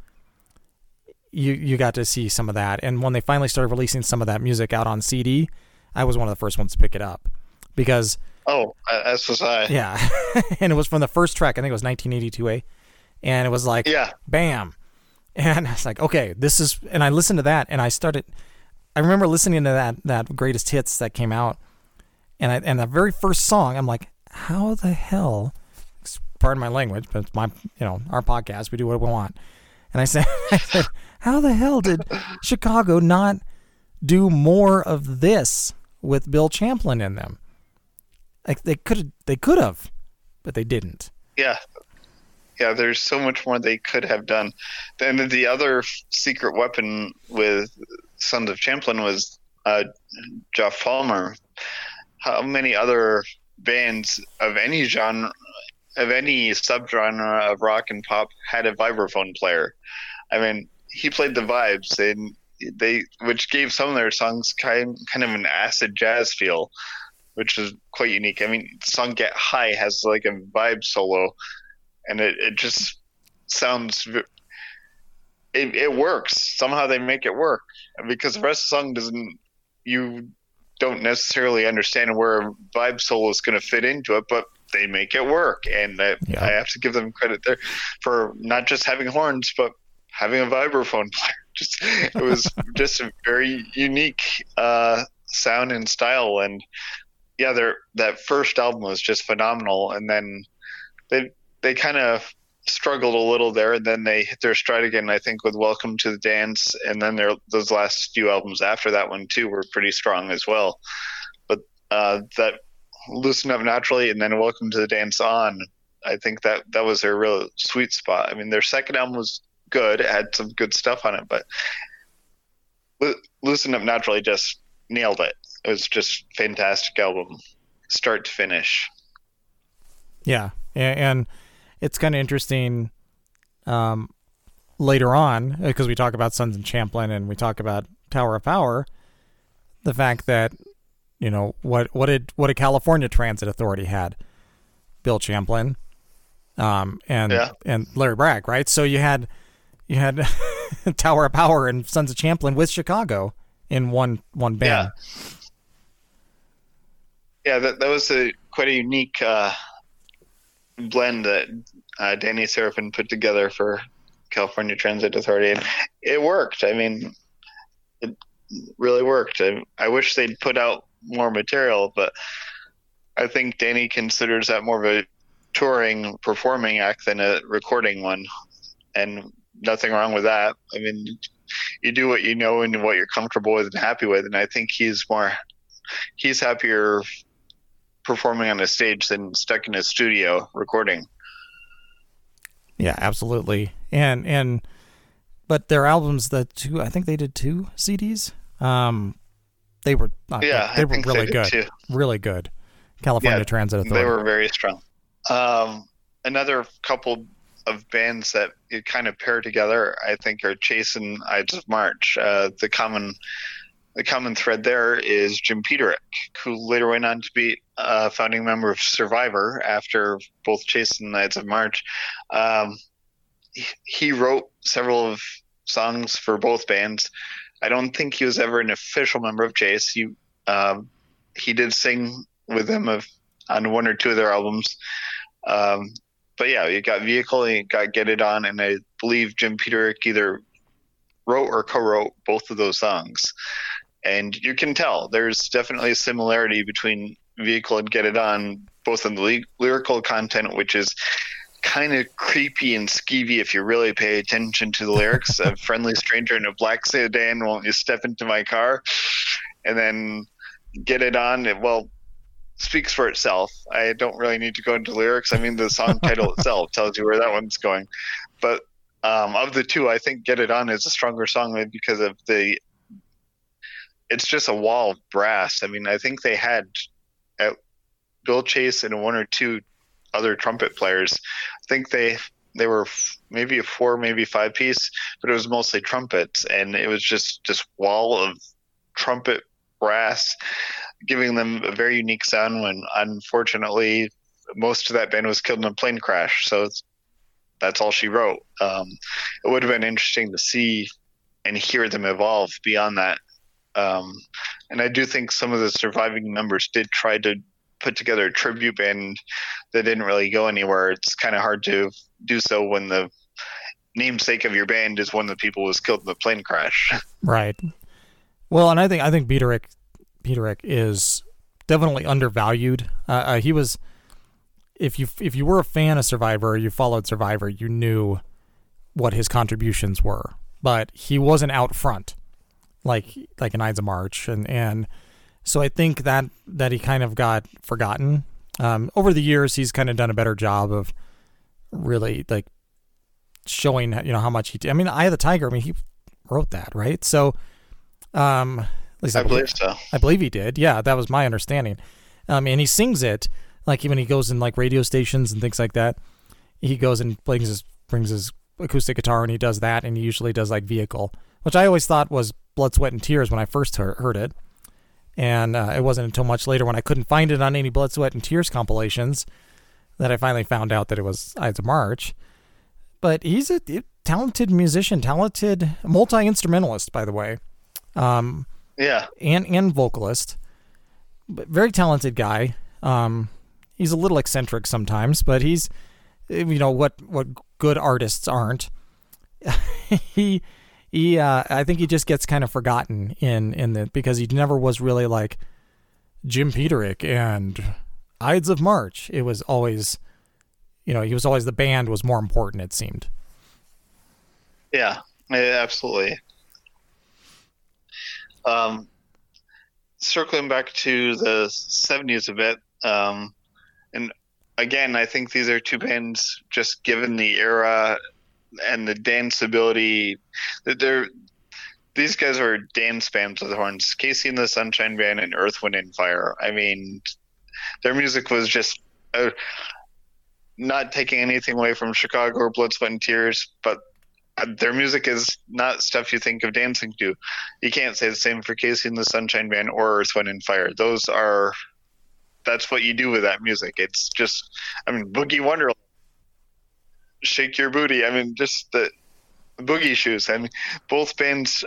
you you got to see some of that. And when they finally started releasing some of that music out on C D, I was one of the first ones to pick it up because... Oh, as was I. Yeah. And it was from the first track. I think it was nineteen eighty-two, eh? And it was like, yeah, bam. And I was like, okay, this is... And I listened to that, and I started... I remember listening to that that greatest hits that came out, and I, and the very first song, I'm like, how the hell... Pardon my language, but it's my, you know, our podcast, we do what we want. And I said, I said, how the hell did Chicago not do more of this with Bill Champlin in them? Like they could, they could have, but they didn't. Yeah, yeah. There's so much more they could have done. Then the other secret weapon with Sons of Champlin was uh, Geoff Palmer. How many other bands of any genre? Of any subgenre of rock and pop had a vibraphone player. I mean, he played the vibes, and they, which gave some of their songs kind kind of an acid jazz feel, which is quite unique. I mean, the song "Get High" has like a vibe solo, and it, it just sounds it, it works. Somehow they make it work, because the rest of the song doesn't, you don't necessarily understand where vibe soul is going to fit into it, but they make it work. And that, yeah. I have to give them credit there for not just having horns, but having a vibraphone player. Just, it was just a very unique uh, sound and style. And yeah, their that first album was just phenomenal. And then they they kind of struggled a little there, and then they hit their stride again, I think, with Welcome to the Dance. And then their those last few albums after that one too were pretty strong as well. But uh, that Loosen Up Naturally and then Welcome to the Dance on, I think that that was their real sweet spot. I mean, their second album was good, it had some good stuff on it, but Lo- Loosen Up Naturally just nailed it. It was just fantastic album, start to finish. Yeah, and it's kind of interesting um, later on, because we talk about Sons of Champlin and we talk about Tower of Power, the fact that, you know, what what did what a California Transit Authority had? Bill Champlin um, and yeah. and Larry Bragg, right? So you had you had Tower of Power and Sons of Champlin with Chicago in one one band. Yeah, yeah that that was a quite a unique. Uh... blend that uh, Danny Seraphin put together for California Transit Authority, and it worked. I mean, it really worked. I, I wish they'd put out more material, but I think Danny considers that more of a touring performing act than a recording one, and nothing wrong with that. I mean, you do what you know and what you're comfortable with and happy with, and I think he's more he's happier performing on a stage than stuck in a studio recording. Yeah, absolutely. And and but their albums, the two, I think they did two C Ds. Um, they were not, yeah, they, they were really they good, too. really good. California yeah, Transit Authority. They were very strong. Um, another couple of bands that it kind of pair together, I think, are Chase and Ides of March. Uh, the common. The common thread there is Jim Peterik, who later went on to be a founding member of Survivor after both Chase and Ides of March. Um, he wrote several of songs for both bands. I don't think he was ever an official member of Chase. He, um, he did sing with them of, on one or two of their albums. Um, but yeah, you got Vehicle, you got Get It On, and I believe Jim Peterik either wrote or co-wrote both of those songs. And you can tell there's definitely a similarity between Vehicle and Get It On, both in the ly- lyrical content, which is kind of creepy and skeevy if you really pay attention to the lyrics. A friendly stranger in a black sedan, won't you step into my car? And then Get It On, it, well, speaks for itself. I don't really need to go into lyrics. I mean, the song title itself tells you where that one's going. But um, of the two, I think Get It On is a stronger song because of the – it's just a wall of brass. I mean, I think they had uh, Bill Chase and one or two other trumpet players. I think they they were f- maybe a four, maybe five piece, but it was mostly trumpets, and it was just this wall of trumpet brass, giving them a very unique sound. When unfortunately, most of that band was killed in a plane crash, so it's, that's all she wrote. Um, it would have been interesting to see and hear them evolve beyond that. Um, and I do think some of the surviving members did try to put together a tribute band that didn't really go anywhere. It's kind of hard to do so when the namesake of your band is one of the people who was killed in the plane crash. Right. Well, and I think I think Peterik Peterik is definitely undervalued. Uh, uh, he was, if you if you were a fan of Survivor, you followed Survivor, you knew what his contributions were, but he wasn't out front. Like like in Ides of March, and, and so I think that, that he kind of got forgotten. Um, over the years, he's kind of done a better job of really like showing, you know, how much he did. I mean, Eye of the Tiger. I mean, he wrote that, right? So, um, at least I, I believe, believe so. I believe he did. Yeah, that was my understanding. Um, and he sings it like when he goes in like radio stations and things like that. He goes and brings his brings his acoustic guitar and he does that, and he usually does like Vehicle, which I always thought was Blood, Sweat, and Tears when I first heard it. And uh, it wasn't until much later when I couldn't find it on any Blood, Sweat, and Tears compilations that I finally found out that it was Ides of March. But he's a, it, talented musician, talented multi-instrumentalist, by the way. Um, yeah. And, and vocalist, but very talented guy. Um, he's a little eccentric sometimes, but he's, you know, what, what good artists aren't. he, he, uh, I think he just gets kind of forgotten in, in the, because he never was really like Jim Peterik and Ides of March. It was always, you know, he was always, the band was more important, it seemed. Yeah, absolutely. Um, circling back to the seventies a bit, um, and again, I think these are two bands, just given the era and the danceability, that they're, these guys are dance bands with horns. K C and the Sunshine Band and Earth, Wind and Fire. I mean, their music was just, uh, not taking anything away from Chicago or Blood, Sweat and Tears, but their music is not stuff you think of dancing to. You can't say the same for K C and the Sunshine Band or Earth, Wind and Fire. Those are, that's what you do with that music. It's just, I mean, Boogie Wonderland, Shake Your Booty. I mean, just the Boogie Shoes. I mean, both bands,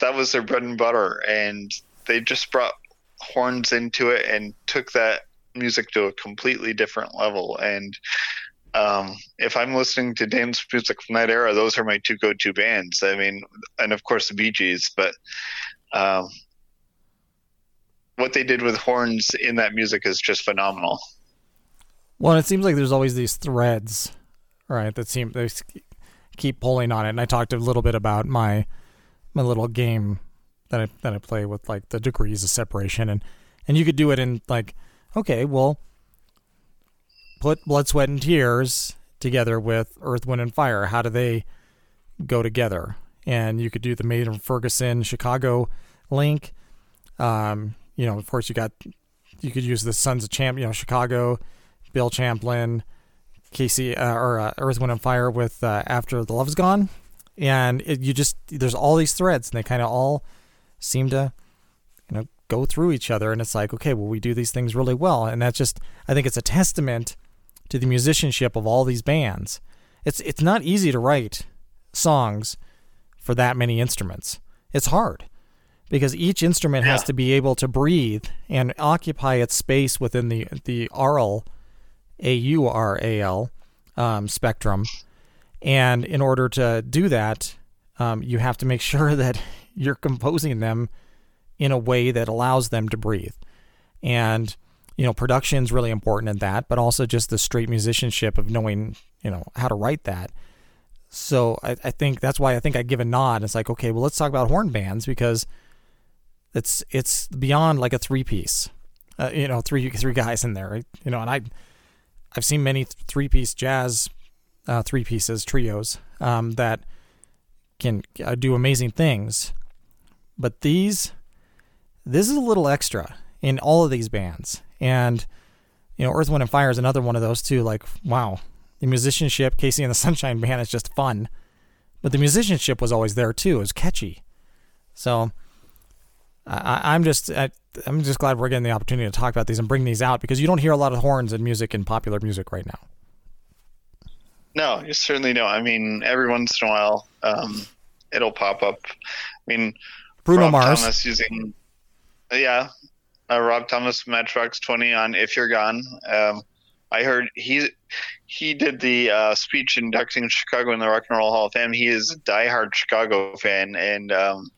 that was their bread and butter, and they just brought horns into it and took that music to a completely different level. And Um, if I'm listening to dance music from that era, those are my two go-to bands. I mean, and of course the Bee Gees, but um, what they did with horns in that music is just phenomenal. Well, it seems like there's always these threads, right, that seem, they keep pulling on it. And I talked a little bit about my my little game that I that I play with, like, the degrees of separation, and and you could do it in, like, okay, well, put Blood, Sweat, and Tears together with Earth, Wind, and Fire. How do they go together? And you could do the Maiden Ferguson, Chicago link. Um, you know, of course, you got, you could use the Sons of Champ, you know, Chicago, Bill Champlin, K C, uh, or uh, Earth, Wind, and Fire with uh, After the Love's Gone. And it, you just, there's all these threads, and they kind of all seem to, you know, go through each other. And it's like, okay, well, we do these things really well. And that's just, I think it's a testament to the musicianship of all these bands. It's it's not easy to write songs for that many instruments. It's hard because each instrument yeah. has to be able to breathe and occupy its space within the the aural, A U R A L, um, spectrum. And in order to do that, um, you have to make sure that you're composing them in a way that allows them to breathe. And you know, production is really important in that, but also just the straight musicianship of knowing, you know, how to write that. So I, I think that's why I think I give a nod. It's like, okay, well, let's talk about horn bands, because it's it's beyond like a three piece, uh, you know, three three guys in there, right? You know, and I I've seen many three piece jazz, uh, three pieces trios um, that can uh, do amazing things, but these this is a little extra in all of these bands. And, you know, Earth, Wind, and Fire is another one of those, too. Like, wow, the musicianship, K C and the Sunshine Band, is just fun. But the musicianship was always there, too. It was catchy. So I, I'm just I, I'm just glad we're getting the opportunity to talk about these and bring these out, because you don't hear a lot of horns in music, in popular music right now. No, you certainly don't. I mean, every once in a while, um, it'll pop up. I mean, Bruno Rob Mars. Thomas using, yeah. Uh, Rob Thomas, Matchbox twenty on If You're Gone. Um, I heard he he did the uh, speech inducting Chicago in the Rock and Roll Hall of Fame. He is a diehard Chicago fan, and um,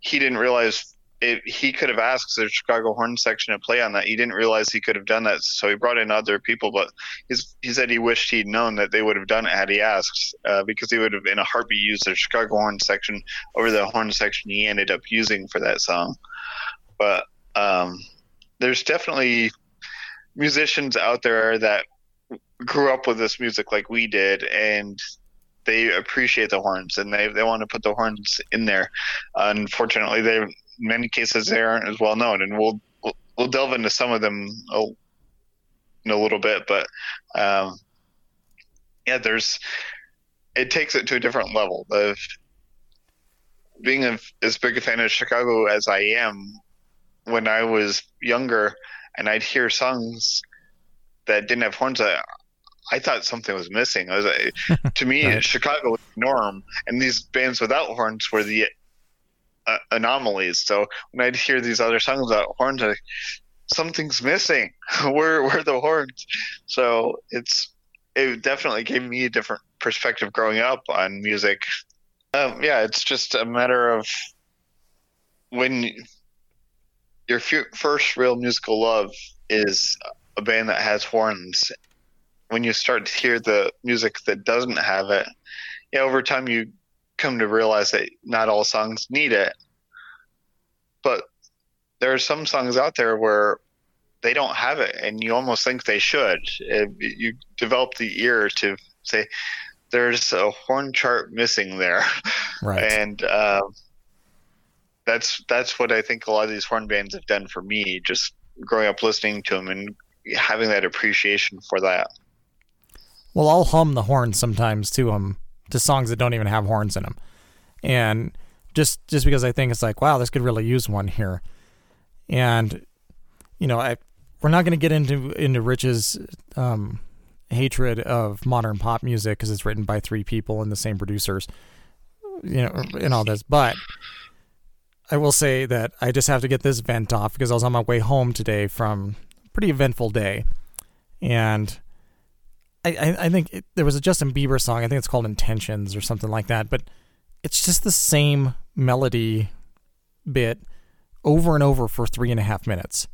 he didn't realize it, he could have asked the Chicago horn section to play on that. He didn't realize he could have done that, so he brought in other people. But he's, he said he wished he'd known that they would have done it had he asked, uh, because he would have in a heartbeat used the Chicago horn section over the horn section he ended up using for that song. But Um, there's definitely musicians out there that grew up with this music like we did, and they appreciate the horns, and they, they want to put the horns in there. Unfortunately, they, in many cases, they aren't as well known, and we'll we'll, we'll delve into some of them a, in a little bit. But um, yeah, there's it takes it to a different level. The, being a, as big a fan of Chicago as I am, when I was younger and I'd hear songs that didn't have horns, I, I thought something was missing. I was like, to me, right. Chicago was the norm, and these bands without horns were the uh, anomalies. So when I'd hear these other songs without horns, I, something's missing. Where where the horns? So it's it definitely gave me a different perspective growing up on music. Um, yeah, it's just a matter of when your f- first real musical love is a band that has horns. When you start to hear the music that doesn't have it, yeah, over time you come to realize that not all songs need it. But there are some songs out there where they don't have it, and you almost think they should. It, you develop the ear to say, there's a horn chart missing there. Right. And uh, that's that's what I think a lot of these horn bands have done for me, just growing up listening to them and having that appreciation for that. Well, I'll hum the horns sometimes to um to songs that don't even have horns in them, and just just because I think it's like, wow, this could really use one here. And you know, I we're not going to get into into Rich's um, hatred of modern pop music because it's written by three people and the same producers, you know, and all this. But I will say that I just have to get this vent off because I was on my way home today from a pretty eventful day, and. I, I think it, there was a Justin Bieber song. I think it's called Intentions or something like that. But it's just the same melody bit over and over for three and a half minutes.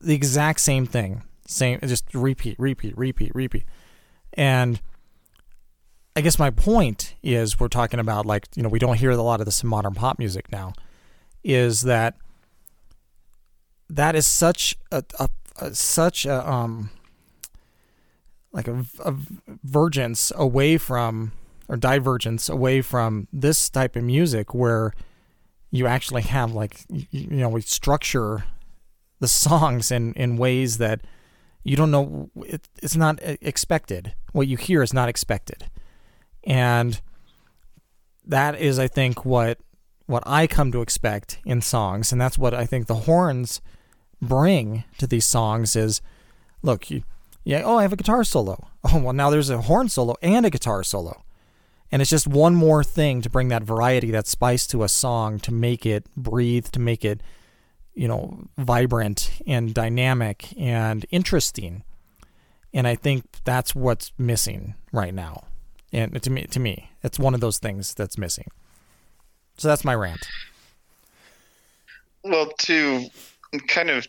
The exact same thing. Same, just repeat, repeat, repeat, repeat. And I guess my point is we're talking about, like, you know, we don't hear a lot of this modern pop music now, is that that is such a, a, a such a... um. like a, a vergence away from, or divergence away from this type of music where you actually have, like, you, you know, we structure the songs in, in ways that you don't know, it, it's not expected. What you hear is not expected. And that is, I think, what what I come to expect in songs. And that's what I think the horns bring to these songs is, look, you, yeah, oh, I have a guitar solo. Oh, well, now there's a horn solo and a guitar solo. And it's just one more thing to bring that variety, that spice to a song, to make it breathe, to make it, you know, vibrant and dynamic and interesting. And I think that's what's missing right now. And to me, to me, it's one of those things that's missing. So that's my rant. Well, to kind of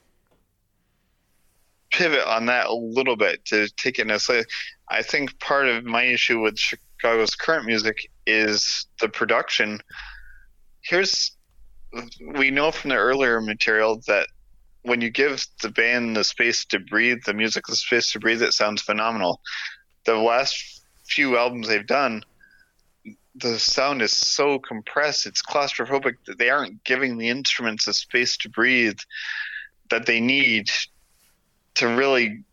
pivot on that a little bit to take it in a slightly, I think part of my issue with Chicago's current music is the production. Here's, we know from the earlier material that when you give the band the space to breathe, the music the space to breathe, it sounds phenomenal. The last few albums they've done, the sound is so compressed, it's claustrophobic that they aren't giving the instruments the space to breathe that they need to really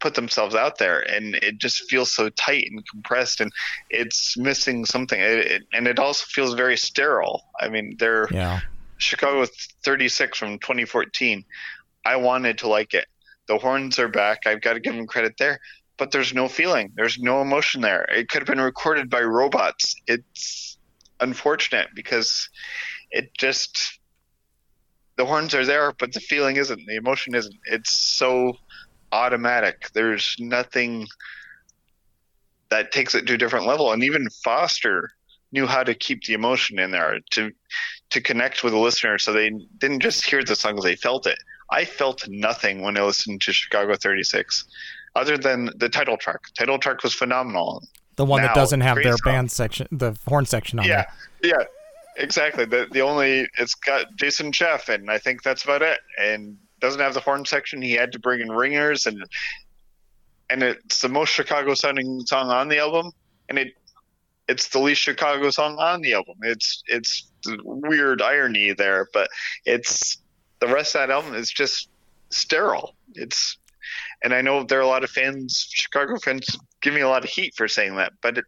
put themselves out there, and it just feels so tight and compressed, and it's missing something. It, it, and it also feels very sterile. I mean, they're yeah. Chicago thirty-six from twenty fourteen. I wanted to like it. The horns are back. I've got to give them credit there, but there's no feeling. There's no emotion there. It could have been recorded by robots. It's unfortunate because it just, the horns are there, but the feeling isn't. The emotion isn't. It's so automatic. There's nothing that takes it to a different level. And even Foster knew how to keep the emotion in there to to connect with the listener, so they didn't just hear the songs, they felt it. I felt nothing when I listened to Chicago thirty-six, other than the title track. The title track was phenomenal. The one now, that doesn't have their song. Band section, the horn section on it. Yeah, there. yeah. Exactly. The the only it's got Jason Scheff, and I think that's about it. And doesn't have the horn section. He had to bring in ringers, and and it's the most Chicago sounding song on the album, and it it's the least Chicago song on the album. It's it's the weird irony there, but it's the rest of that album is just sterile. It's and I know there are a lot of fans, Chicago fans, give me a lot of heat for saying that, but it,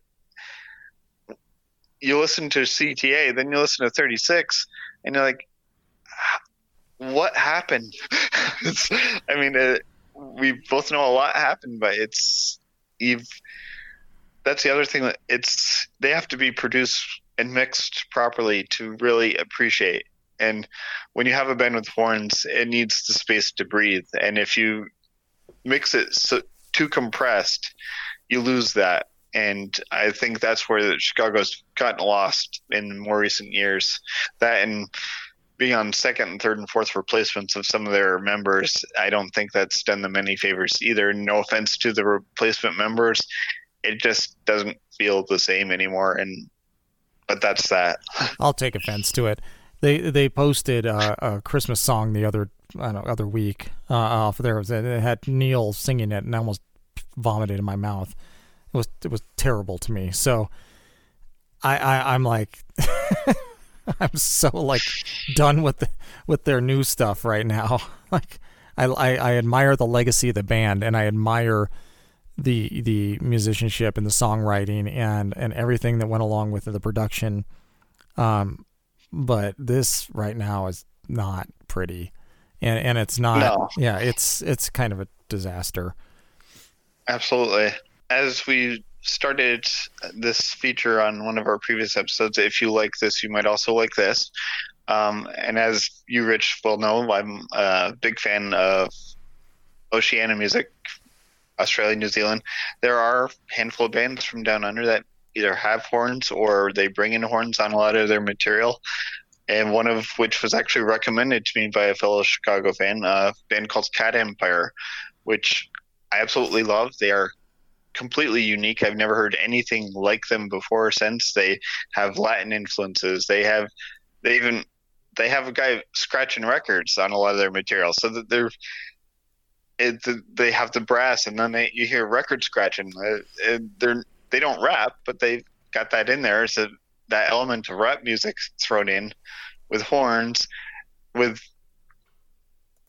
you listen to C T A, then you listen to thirty-six, and you're like, what happened? I mean, it, we both know a lot happened, but it's you've that's the other thing that it's they have to be produced and mixed properly to really appreciate. And when you have a band with horns, it needs the space to breathe. And if you mix it so, too compressed, you lose that. And I think that's where Chicago's gotten lost in more recent years. That and being on second and third and fourth replacements of some of their members, I don't think that's done them any favors either. No offense to the replacement members. It just doesn't feel the same anymore. And but that's that. I'll take offense to it. They they posted uh, a Christmas song the other I don't know, other week uh, off there. It had Neil singing it, and I almost vomited in my mouth. It was it was terrible to me. So I, I I'm like I'm so like done with the, with their new stuff right now. Like I, I I admire the legacy of the band, and I admire the the musicianship and the songwriting and and everything that went along with the production. Um. But this right now is not pretty, and and it's not. No. Yeah, it's it's kind of a disaster. Absolutely. As we started this feature on one of our previous episodes, if you like this, you might also like this. Um, and as you, Rich, well know, I'm a big fan of Oceania music, Australia, New Zealand. There are a handful of bands from down under that either have horns or they bring in horns on a lot of their material, and one of which was actually recommended to me by a fellow Chicago fan, a band called Cat Empire, which I absolutely love. They are completely unique. I've never heard anything like them before or since. They have Latin influences. They have they even they have a guy scratching records on a lot of their material, so that they're it, they have the brass, and then they, you hear record scratching. They're They don't rap, but they've got that in there. So that element of rap music thrown in with horns, with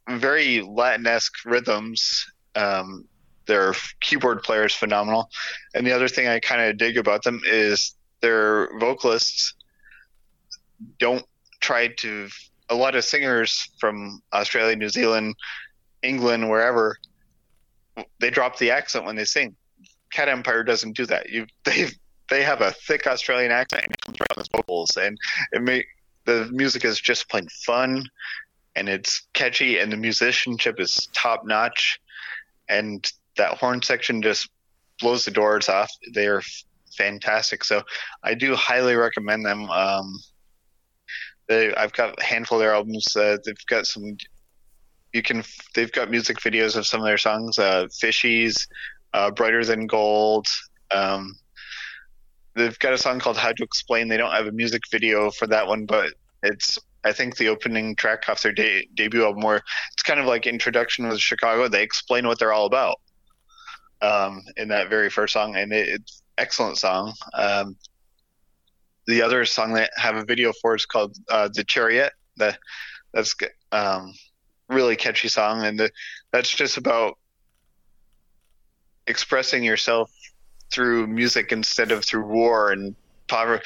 very Latin-esque rhythms. Um, their keyboard player is phenomenal. And the other thing I kind of dig about them is their vocalists don't try to – a lot of singers from Australia, New Zealand, England, wherever, they drop the accent when they sing. Cat Empire doesn't do that. You, they, they have a thick Australian accent and it comes around with vocals, and it may, the music is just plain fun, and it's catchy, and the musicianship is top notch, and that horn section just blows the doors off. They are f- fantastic. So I do highly recommend them. Um, they, I've got a handful of their albums. Uh, they've got some. You can. They've got music videos of some of their songs. Uh, Fishies. Uh, Brighter Than Gold. Um, they've got a song called How to Explain. They don't have a music video for that one, but it's, I think, the opening track off their de- debut album, where it's kind of like Introduction with Chicago. They explain what they're all about um, in that very first song, and it, it's an excellent song. Um, the other song that I have a video for is called uh, The Chariot. The, that's a um, really catchy song, and the, that's just about expressing yourself through music instead of through war and poverty,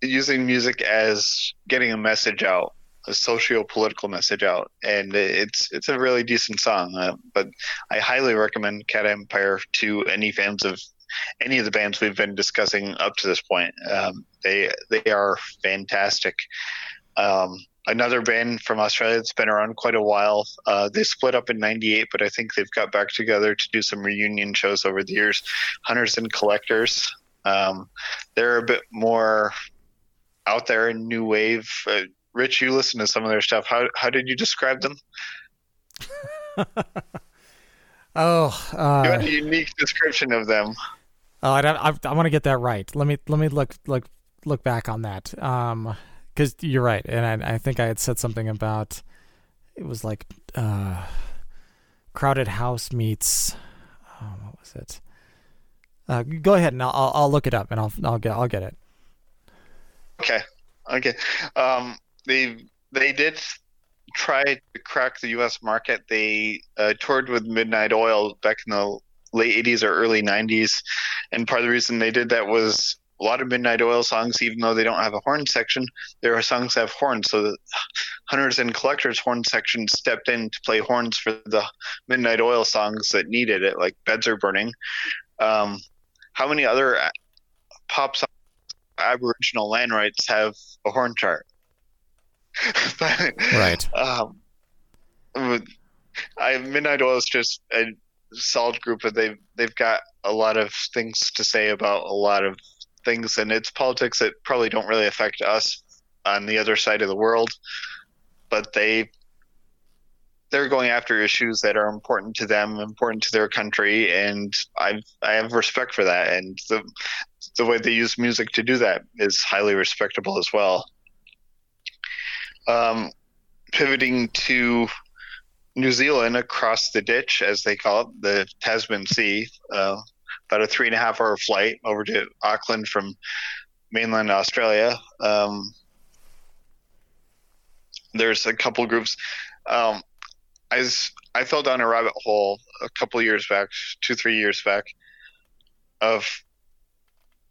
using music as getting a message out, a socio-political message out. And it's it's a really decent song, uh, but I highly recommend Cat Empire to any fans of any of the bands we've been discussing up to this point. Um, they they are fantastic. Um, another band from Australia that's been around quite a while. Uh, they split up in ninety-eight, but I think they've got back together to do some reunion shows over the years. Hunters and Collectors. Um, they're a bit more out there in new wave. Uh, Rich, you listen to some of their stuff. How how did you describe them? oh, uh, you had a unique description of them. Oh, I don't, I, I want to get that right. Let me let me look look look back on that. Um. Because you're right, and I, I think I had said something about it was like uh, Crowded House meets oh, what was it? Uh, go ahead, and I'll I'll look it up, and I'll I'll get I'll get it. Okay, okay. Um, they they did try to crack the U S market. They uh, toured with Midnight Oil back in the late eighties or early nineties, and part of the reason they did that was a lot of Midnight Oil songs, even though they don't have a horn section, there are songs that have horns. So the Hunters and Collectors horn section stepped in to play horns for the Midnight Oil songs that needed it, like Beds Are Burning. Um, how many other pop songs Aboriginal land rights have a horn chart? But, right. Um, I Midnight Oil is just a solid group, but they've they've got a lot of things to say about a lot of things, and it's politics that probably don't really affect us on the other side of the world, but they they're going after issues that are important to them, important to their country, and I've I have respect for that, and the the way they use music to do that is highly respectable as well. Um, pivoting to New Zealand, across the ditch, as they call it, the Tasman Sea, uh, about a three and a half hour flight over to Auckland from mainland Australia. Um, there's a couple groups. Um, I was, I fell down a rabbit hole a couple years back, two, three years back, of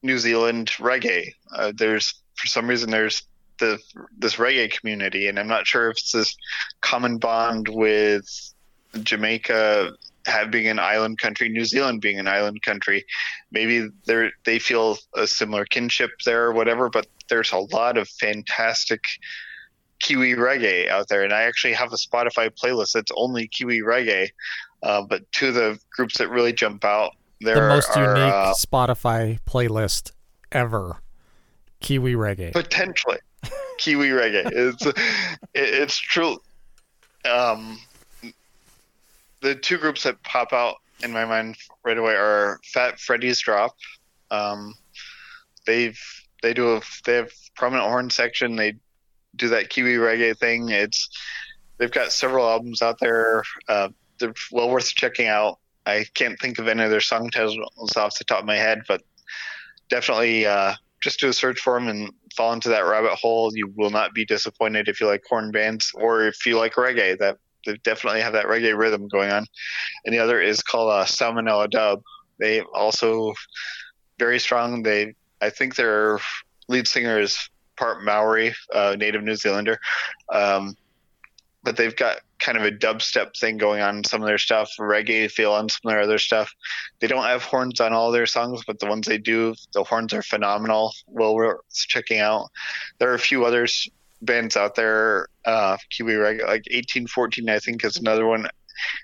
New Zealand reggae. Uh, there's, for some reason, there's The, this reggae community, and I'm not sure if it's this common bond with Jamaica having an island country, New Zealand being an island country. Maybe they they feel a similar kinship there or whatever, but there's a lot of fantastic Kiwi reggae out there, and I actually have a Spotify playlist that's only Kiwi reggae, uh, but two of the groups that really jump out there the most are, unique uh, Spotify playlist ever, Kiwi reggae. Potentially. Kiwi reggae. It's it, it's true. Um, the two groups that pop out in my mind right away are Fat Freddy's Drop. Um, they've they do a, they have prominent horn section. They do that Kiwi reggae thing. It's they've got several albums out there. Uh, they're well worth checking out. I can't think of any of their song titles off the top of my head, but definitely. Uh, Just do a search for them and fall into that rabbit hole. You will not be disappointed if you like horn bands or if you like reggae. That they definitely have that reggae rhythm going on. And the other is called uh, Salmonella Dub. They also very strong. They I think their lead singer is part Maori, uh, native New Zealander, um, but they've got kind of a dubstep thing going on in some of their stuff, reggae feel on some of their other stuff. They don't have horns on all their songs, but the ones they do, the horns are phenomenal. Well worth checking out. There are a few others bands out there, uh, Kiwi reggae, like eighteen fourteen, I think, is another one.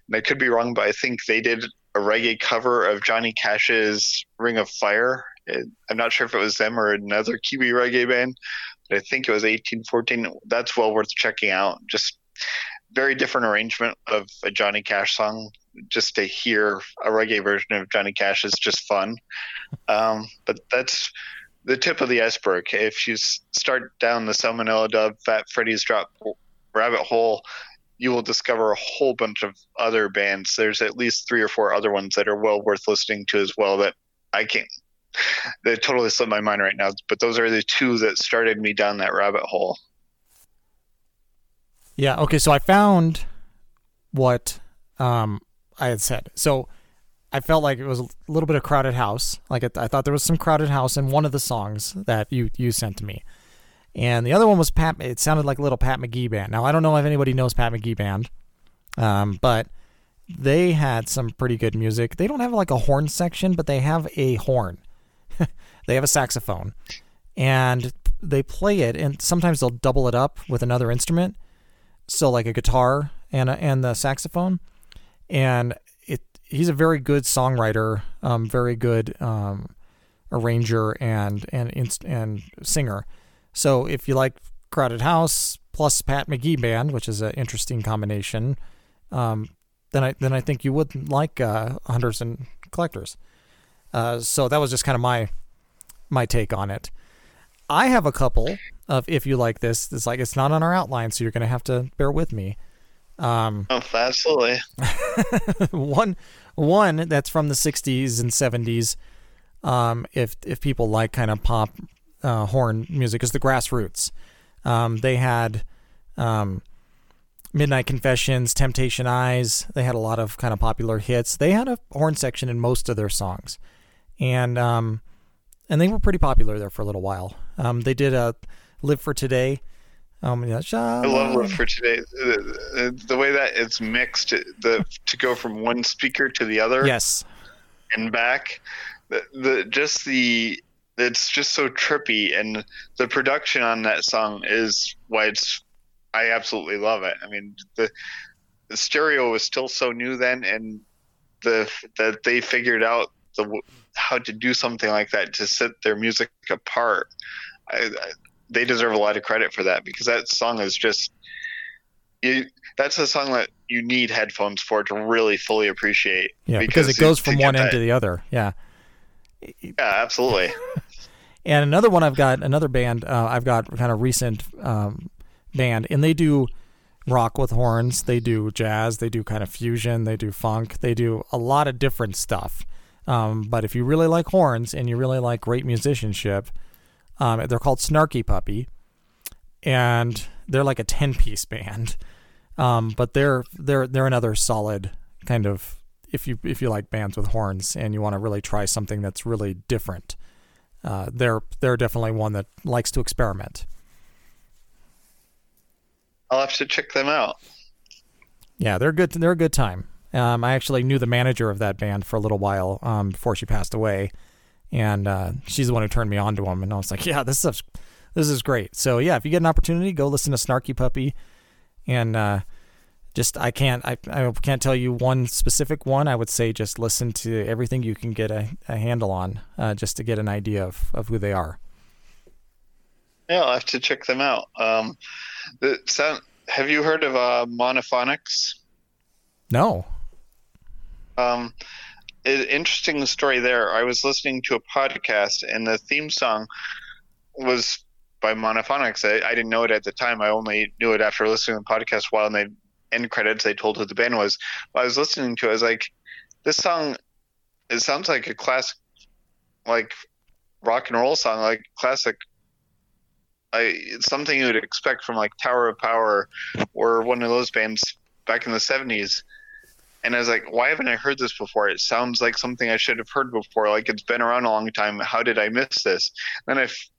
And I could be wrong, but I think they did a reggae cover of Johnny Cash's Ring of Fire. It, I'm not sure if it was them or another Kiwi reggae band, but I think it was eighteen fourteen. That's well worth checking out. Just very different arrangement of a Johnny Cash song. Just to hear a reggae version of Johnny Cash is just fun. Um, but that's the tip of the iceberg. If you start down the Salmonella Dub, Fat Freddy's Drop rabbit hole, you will discover a whole bunch of other bands. There's at least three or four other ones that are well worth listening to as well that I can't. They totally slipped my mind right now, but those are the two that started me down that rabbit hole. Yeah, okay, so I found what um, I had said. So I felt like it was a little bit of Crowded House. Like it, I thought there was some Crowded House in one of the songs that you, you sent to me. And the other one was Pat. It sounded like a little Pat McGee Band. Now, I don't know if anybody knows Pat McGee Band, um, but they had some pretty good music. They don't have like a horn section, but they have a horn. They have a saxophone. And they play it, and sometimes they'll double it up with another instrument. So like a guitar and a, and the saxophone, and it he's a very good songwriter, um, very good um, arranger and and and singer. So if you like Crowded House plus Pat McGee Band, which is an interesting combination, um, then I then I think you would like uh, Hunters and Collectors. Uh, so that was just kind of my my take on it. I have a couple of if you like this. It's like it's not on our outline, so you're going to have to bear with me. Um, oh, absolutely. one, one that's from the sixties and seventies. Um, if if people like kind of pop uh, horn music, is the Grassroots. Um, they had um, Midnight Confessions, Temptation Eyes. They had a lot of kind of popular hits. They had a horn section in most of their songs, and um, and they were pretty popular there for a little while. Um, they did a Live for Today. Um, yeah, I love Live for Today. The, the, the way that it's mixed, the to go from one speaker to the other. Yes. and back. The, the just the it's just so trippy, and the production on that song is why it's I absolutely love it. I mean, the, the stereo was still so new then, and the that they figured out the how to do something like that to set their music apart. I, I, they deserve a lot of credit for that, because that song is just you, that's a song that you need headphones for to really fully appreciate. Yeah, because, because it goes from one end that, to the other. Yeah. Yeah, absolutely. And another one I've got, another band uh, I've got kind of recent um, band, and they do rock with horns, they do jazz, they do kind of fusion, they do funk, they do a lot of different stuff. Um, but if you really like horns and you really like great musicianship, um, they're called Snarky Puppy, and they're like a ten-piece band. Um, but they're they're they're another solid kind of, if you if you like bands with horns and you want to really try something that's really different, uh, they're they're definitely one that likes to experiment. I'll have to check them out. Yeah, they're good. They're a good time. Um, I actually knew the manager of that band for a little while um, before she passed away, and uh, she's the one who turned me on to them. And I was like, "Yeah, this stuff's this is great." So yeah, if you get an opportunity, go listen to Snarky Puppy, and uh, just I can't I, I can't tell you one specific one. I would say just listen to everything you can get a, a handle on, uh, just to get an idea of, of who they are. Yeah, I'll have to check them out. Um, the sound, have you heard of uh, Monophonics? No. Um, it, interesting story there. I was listening to a podcast, and the theme song was by Monophonics. I, I didn't know it at the time. I only knew it after listening to the podcast while in the end credits they told who the band was. While I was listening to it, I was like, this song, it sounds like a classic, like rock and roll song, like classic I, it's something you would expect from like Tower of Power or one of those bands back in the seventies. And I was like, why haven't I heard this before? It sounds like something I should have heard before. Like it's been around a long time. How did I miss this? And then if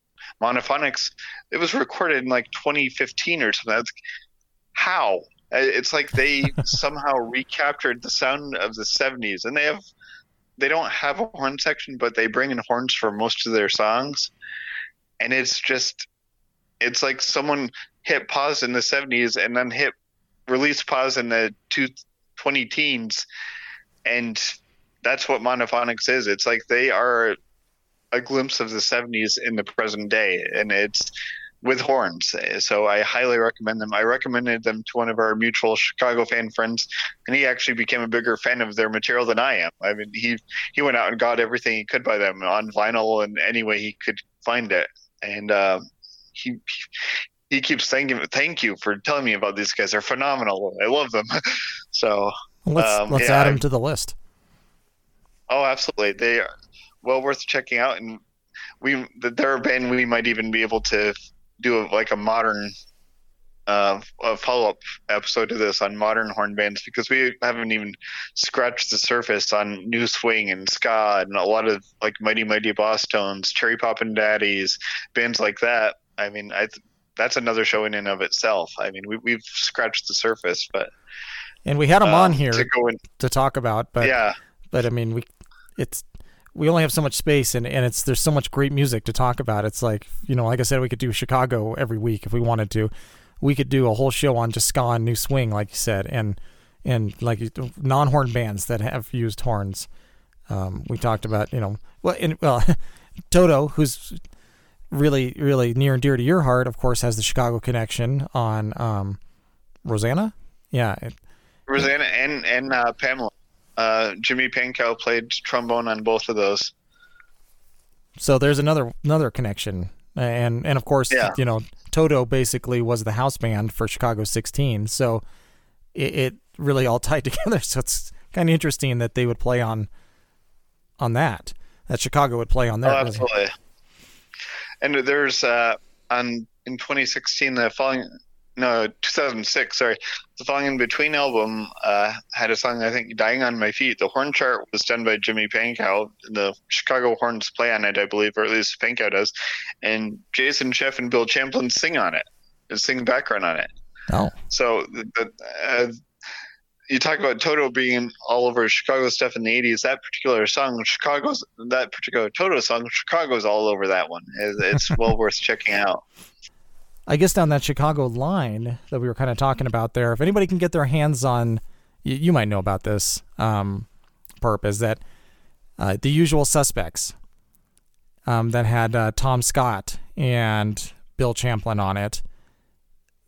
Monophonics, it was recorded in like twenty fifteen or something. I was like, how? It's like they somehow recaptured the sound of the seventies, and they have, they don't have a horn section, but they bring in horns for most of their songs. And it's just, it's like someone hit pause in the seventies and then hit release pause in the two, twenty teens. And that's what Monophonics is. It's like they are a glimpse of the seventies in the present day, and it's with horns. So I highly recommend them. I recommended them to one of our mutual Chicago fan friends, and he actually became a bigger fan of their material than I am. I mean, he, he went out and got everything he could by them on vinyl and any way he could find it. And, um, uh, He he keeps thanking thank you for telling me about these guys. They're phenomenal. I love them. So let's um, let's yeah, add them to the list. Oh, absolutely. They are well worth checking out, and we they're a band we might even be able to do a, like a modern uh, a follow up episode to this on modern horn bands, because we haven't even scratched the surface on new swing and ska and a lot of like Mighty Mighty Boss Tones, Cherry Poppin' Daddies, bands like that. I mean, I th- that's another show in and of itself. I mean, we, we've scratched the surface, but and we had them um, on here to, go in, to talk about. But yeah, but I mean, we it's we only have so much space, and, and it's there's so much great music to talk about. It's like you know, like I said, we could do Chicago every week if we wanted to. We could do a whole show on just ska and new swing, like you said, and and like non-horn bands that have used horns. Um, we talked about you know well, and, well, Toto, who's really, really near and dear to your heart, of course, has the Chicago connection on um, Rosanna. Yeah. Rosanna and, and uh, Pamela. Uh, Jimmy Pankow played trombone on both of those. So there's another another connection. And, and of course, yeah. you know, Toto basically was the house band for Chicago sixteen. So it, it really all tied together. So it's kind of interesting that they would play on on that, that Chicago would play on that. Oh, absolutely. Really. And there's uh, on in twenty sixteen the following no two thousand six sorry the Falling in Between album uh, had a song I think Dying on My Feet. The horn chart was done by Jimmy Pankow. The Chicago horns play on it, I believe, or at least Pankow does. And Jason Scheff and Bill Champlin sing on it. They sing background on it. Oh, so the, uh, you talk about Toto being all over Chicago stuff in the eighties. That particular song, Chicago's that particular Toto song, Chicago's all over that one. It's, it's well worth checking out. I guess down that Chicago line that we were kind of talking about there, if anybody can get their hands on, you, you might know about this, um, Perp, is that uh, The Usual Suspects um, that had uh, Tom Scott and Bill Champlin on it.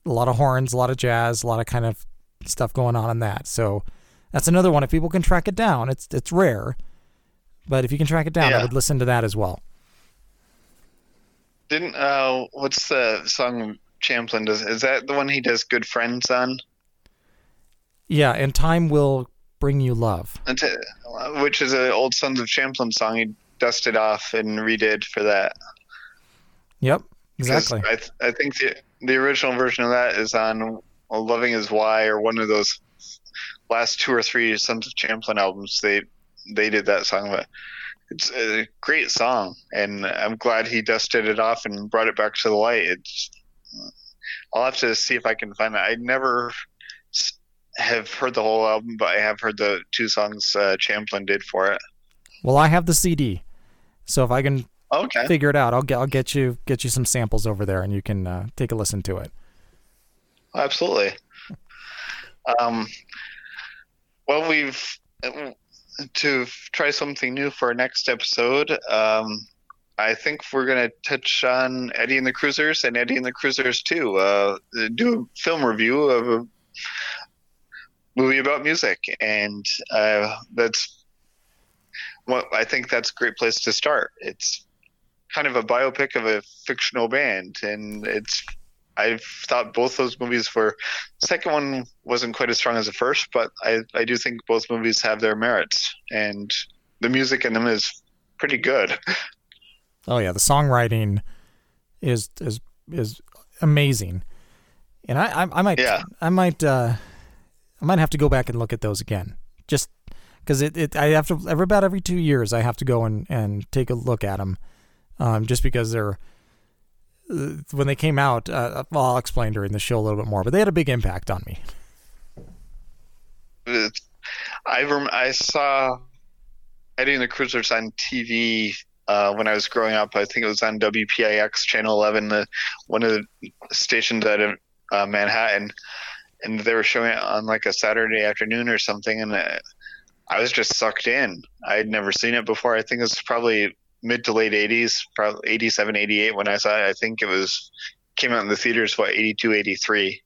A lot of horns, a lot of jazz, a lot of kind of stuff going on in that. So that's another one. If people can track it down, it's it's rare, but if you can track it down, yeah. I would listen to that as well. Didn't uh, what's the song Champlin does? Is that the one he does "Good Friends" on? Yeah, and "Time Will Bring You Love," which is an old Sons of Champlin song he dusted off and redid for that. Yep, exactly. I th- I think the the original version of that is on "Loving Is Why" or one of those last two or three Sons of Champlin albums. They they did that song, but. It's a great song, and I'm glad he dusted it off and brought it back to the light. It's, I'll have to see if I can find it. I never have heard the whole album, but I have heard the two songs uh, Champlin did for it. Well, I have the C D, so if I can okay. figure it out, I'll get I'll get you get you some samples over there, and you can uh, take a listen to it. Absolutely. Um. Well, we've. To try something new for our next episode, um, I think we're going to touch on Eddie and the Cruisers and Eddie and the Cruisers two. Uh, do a film review of a movie about music, and uh, that's what well, I think that's a great place to start. It's kind of a biopic of a fictional band, and it's. I've thought both those movies were. The second one wasn't quite as strong as the first, but I, I do think both movies have their merits, and the music in them is pretty good. Oh yeah, the songwriting is is is amazing, and I I, I might yeah. I might uh, I might have to go back and look at those again, just because it, it I have to every about every two years I have to go and, and take a look at them, um, just because they're. When they came out, uh, well, I'll explain during the show a little bit more, but they had a big impact on me. I rem- I saw Eddie and the Cruisers on T V uh, when I was growing up. I think it was on W P I X Channel eleven, the, one of the stations out of uh, Manhattan, and they were showing it on like a Saturday afternoon or something, and I, I was just sucked in. I had never seen it before. I think it's probably mid to late eighties, probably eighty-seven, eighty-eight when I saw it. I think it was came out in the theaters, what, eighty-two, eighty-three.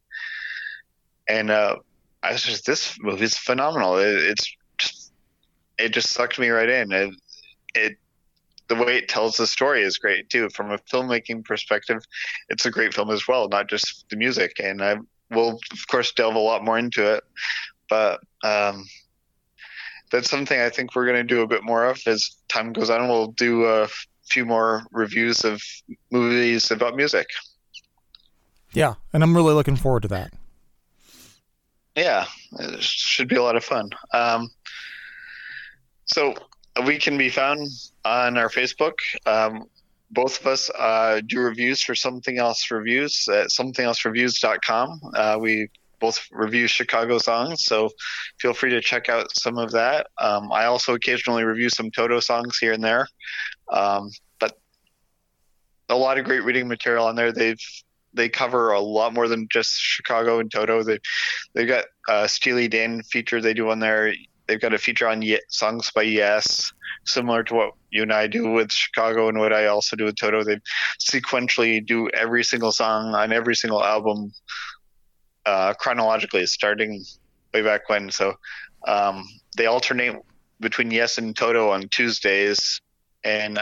And uh, I was just, this movie's phenomenal. It, it's just, it just sucked me right in. It, it the way it tells the story is great too. From a filmmaking perspective, it's a great film as well, not just the music. And I will, of course, delve a lot more into it. But um, that's something I think we're going to do a bit more of as time goes on. We'll do a few more reviews of movies about music. Yeah, and I'm really looking forward to that. Yeah, it should be a lot of fun. Um, so we can be found on our Facebook. Um, both of us uh, do reviews for Something Else Reviews at something else reviews dot com. Uh, we both review Chicago songs, so feel free to check out some of that. Um, I also occasionally review some Toto songs here and there, um, but a lot of great reading material on there. They've they cover a lot more than just Chicago and Toto. They they've got a Steely Dan feature they do on there. They've got a feature on Ye- songs by Yes, similar to what you and I do with Chicago and what I also do with Toto. They sequentially do every single song on every single album. Uh, chronologically, starting way back when. So um, they alternate between Yes and Toto on Tuesdays, and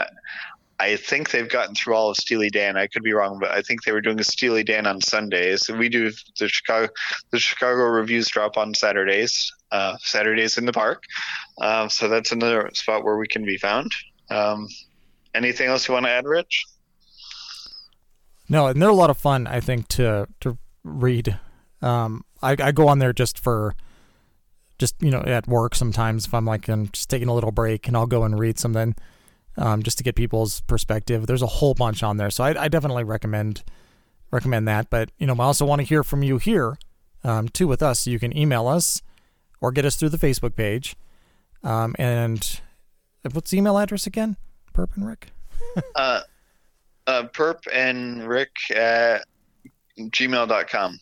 I think they've gotten through all of Steely Dan. I could be wrong, but I think they were doing a Steely Dan on Sundays. So we do the Chicago the Chicago reviews drop on Saturdays, uh, Saturdays in the Park. Um, so that's another spot where we can be found. Um, anything else you want to add, Rich? No, and they're a lot of fun, I think, to to read. Um, I, I go on there just for, just, you know, at work sometimes if I'm like, I'm just taking a little break, and I'll go and read something, um, just to get people's perspective. There's a whole bunch on there. So I, I definitely recommend, recommend that. But, you know, I also want to hear from you here, um, too, with us. You can email us or get us through the Facebook page. Um, and what's the email address again? Perp and Rick? uh, uh, perp and Rick at gmail dot com.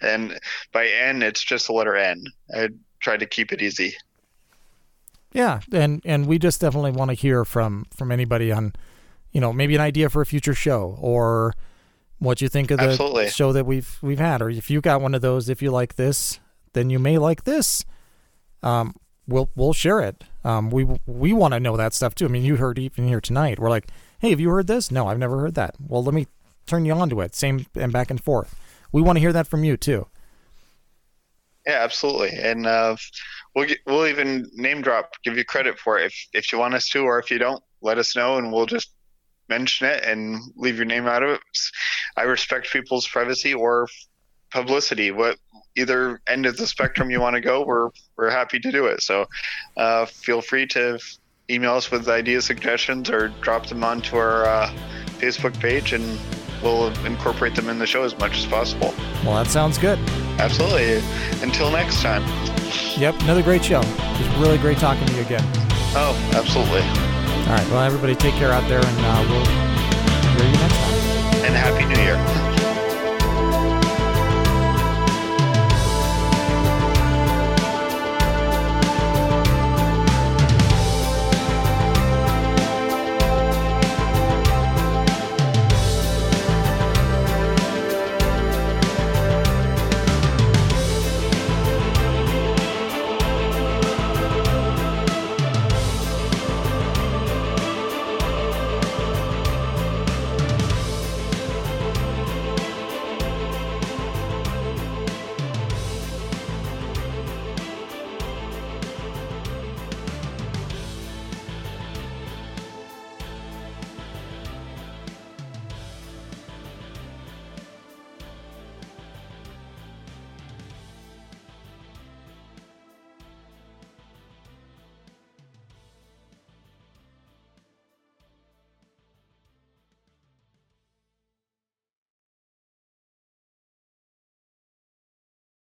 And by N, it's just the letter N. I tried to keep it easy. Yeah, and, and we just definitely want to hear from, from anybody on, you know, maybe an idea for a future show or what you think of the Absolutely. show that we've we've had. Or if you got one of those, if you like this, then you may like this. Um, we'll we'll share it. Um, we we want to know that stuff too. I mean, you heard even here tonight. We're like, hey, have you heard this? No, I've never heard that. Well, let me turn you on to it. Same and back and forth. We want to hear that from you too. Yeah, absolutely. And uh, we'll get, we'll even name drop, give you credit for it if if you want us to, or if you don't, let us know, and we'll just mention it and leave your name out of it. I respect people's privacy or publicity. What either end of the spectrum you want to go, we're we're happy to do it. So uh, feel free to email us with ideas, suggestions, or drop them onto our uh, Facebook page, and we'll incorporate them in the show as much as possible. Well, that sounds good. Absolutely. Until next time. Yep, another great show. It was really great talking to you again. Oh, absolutely. All right, well, everybody take care out there, and uh, we'll...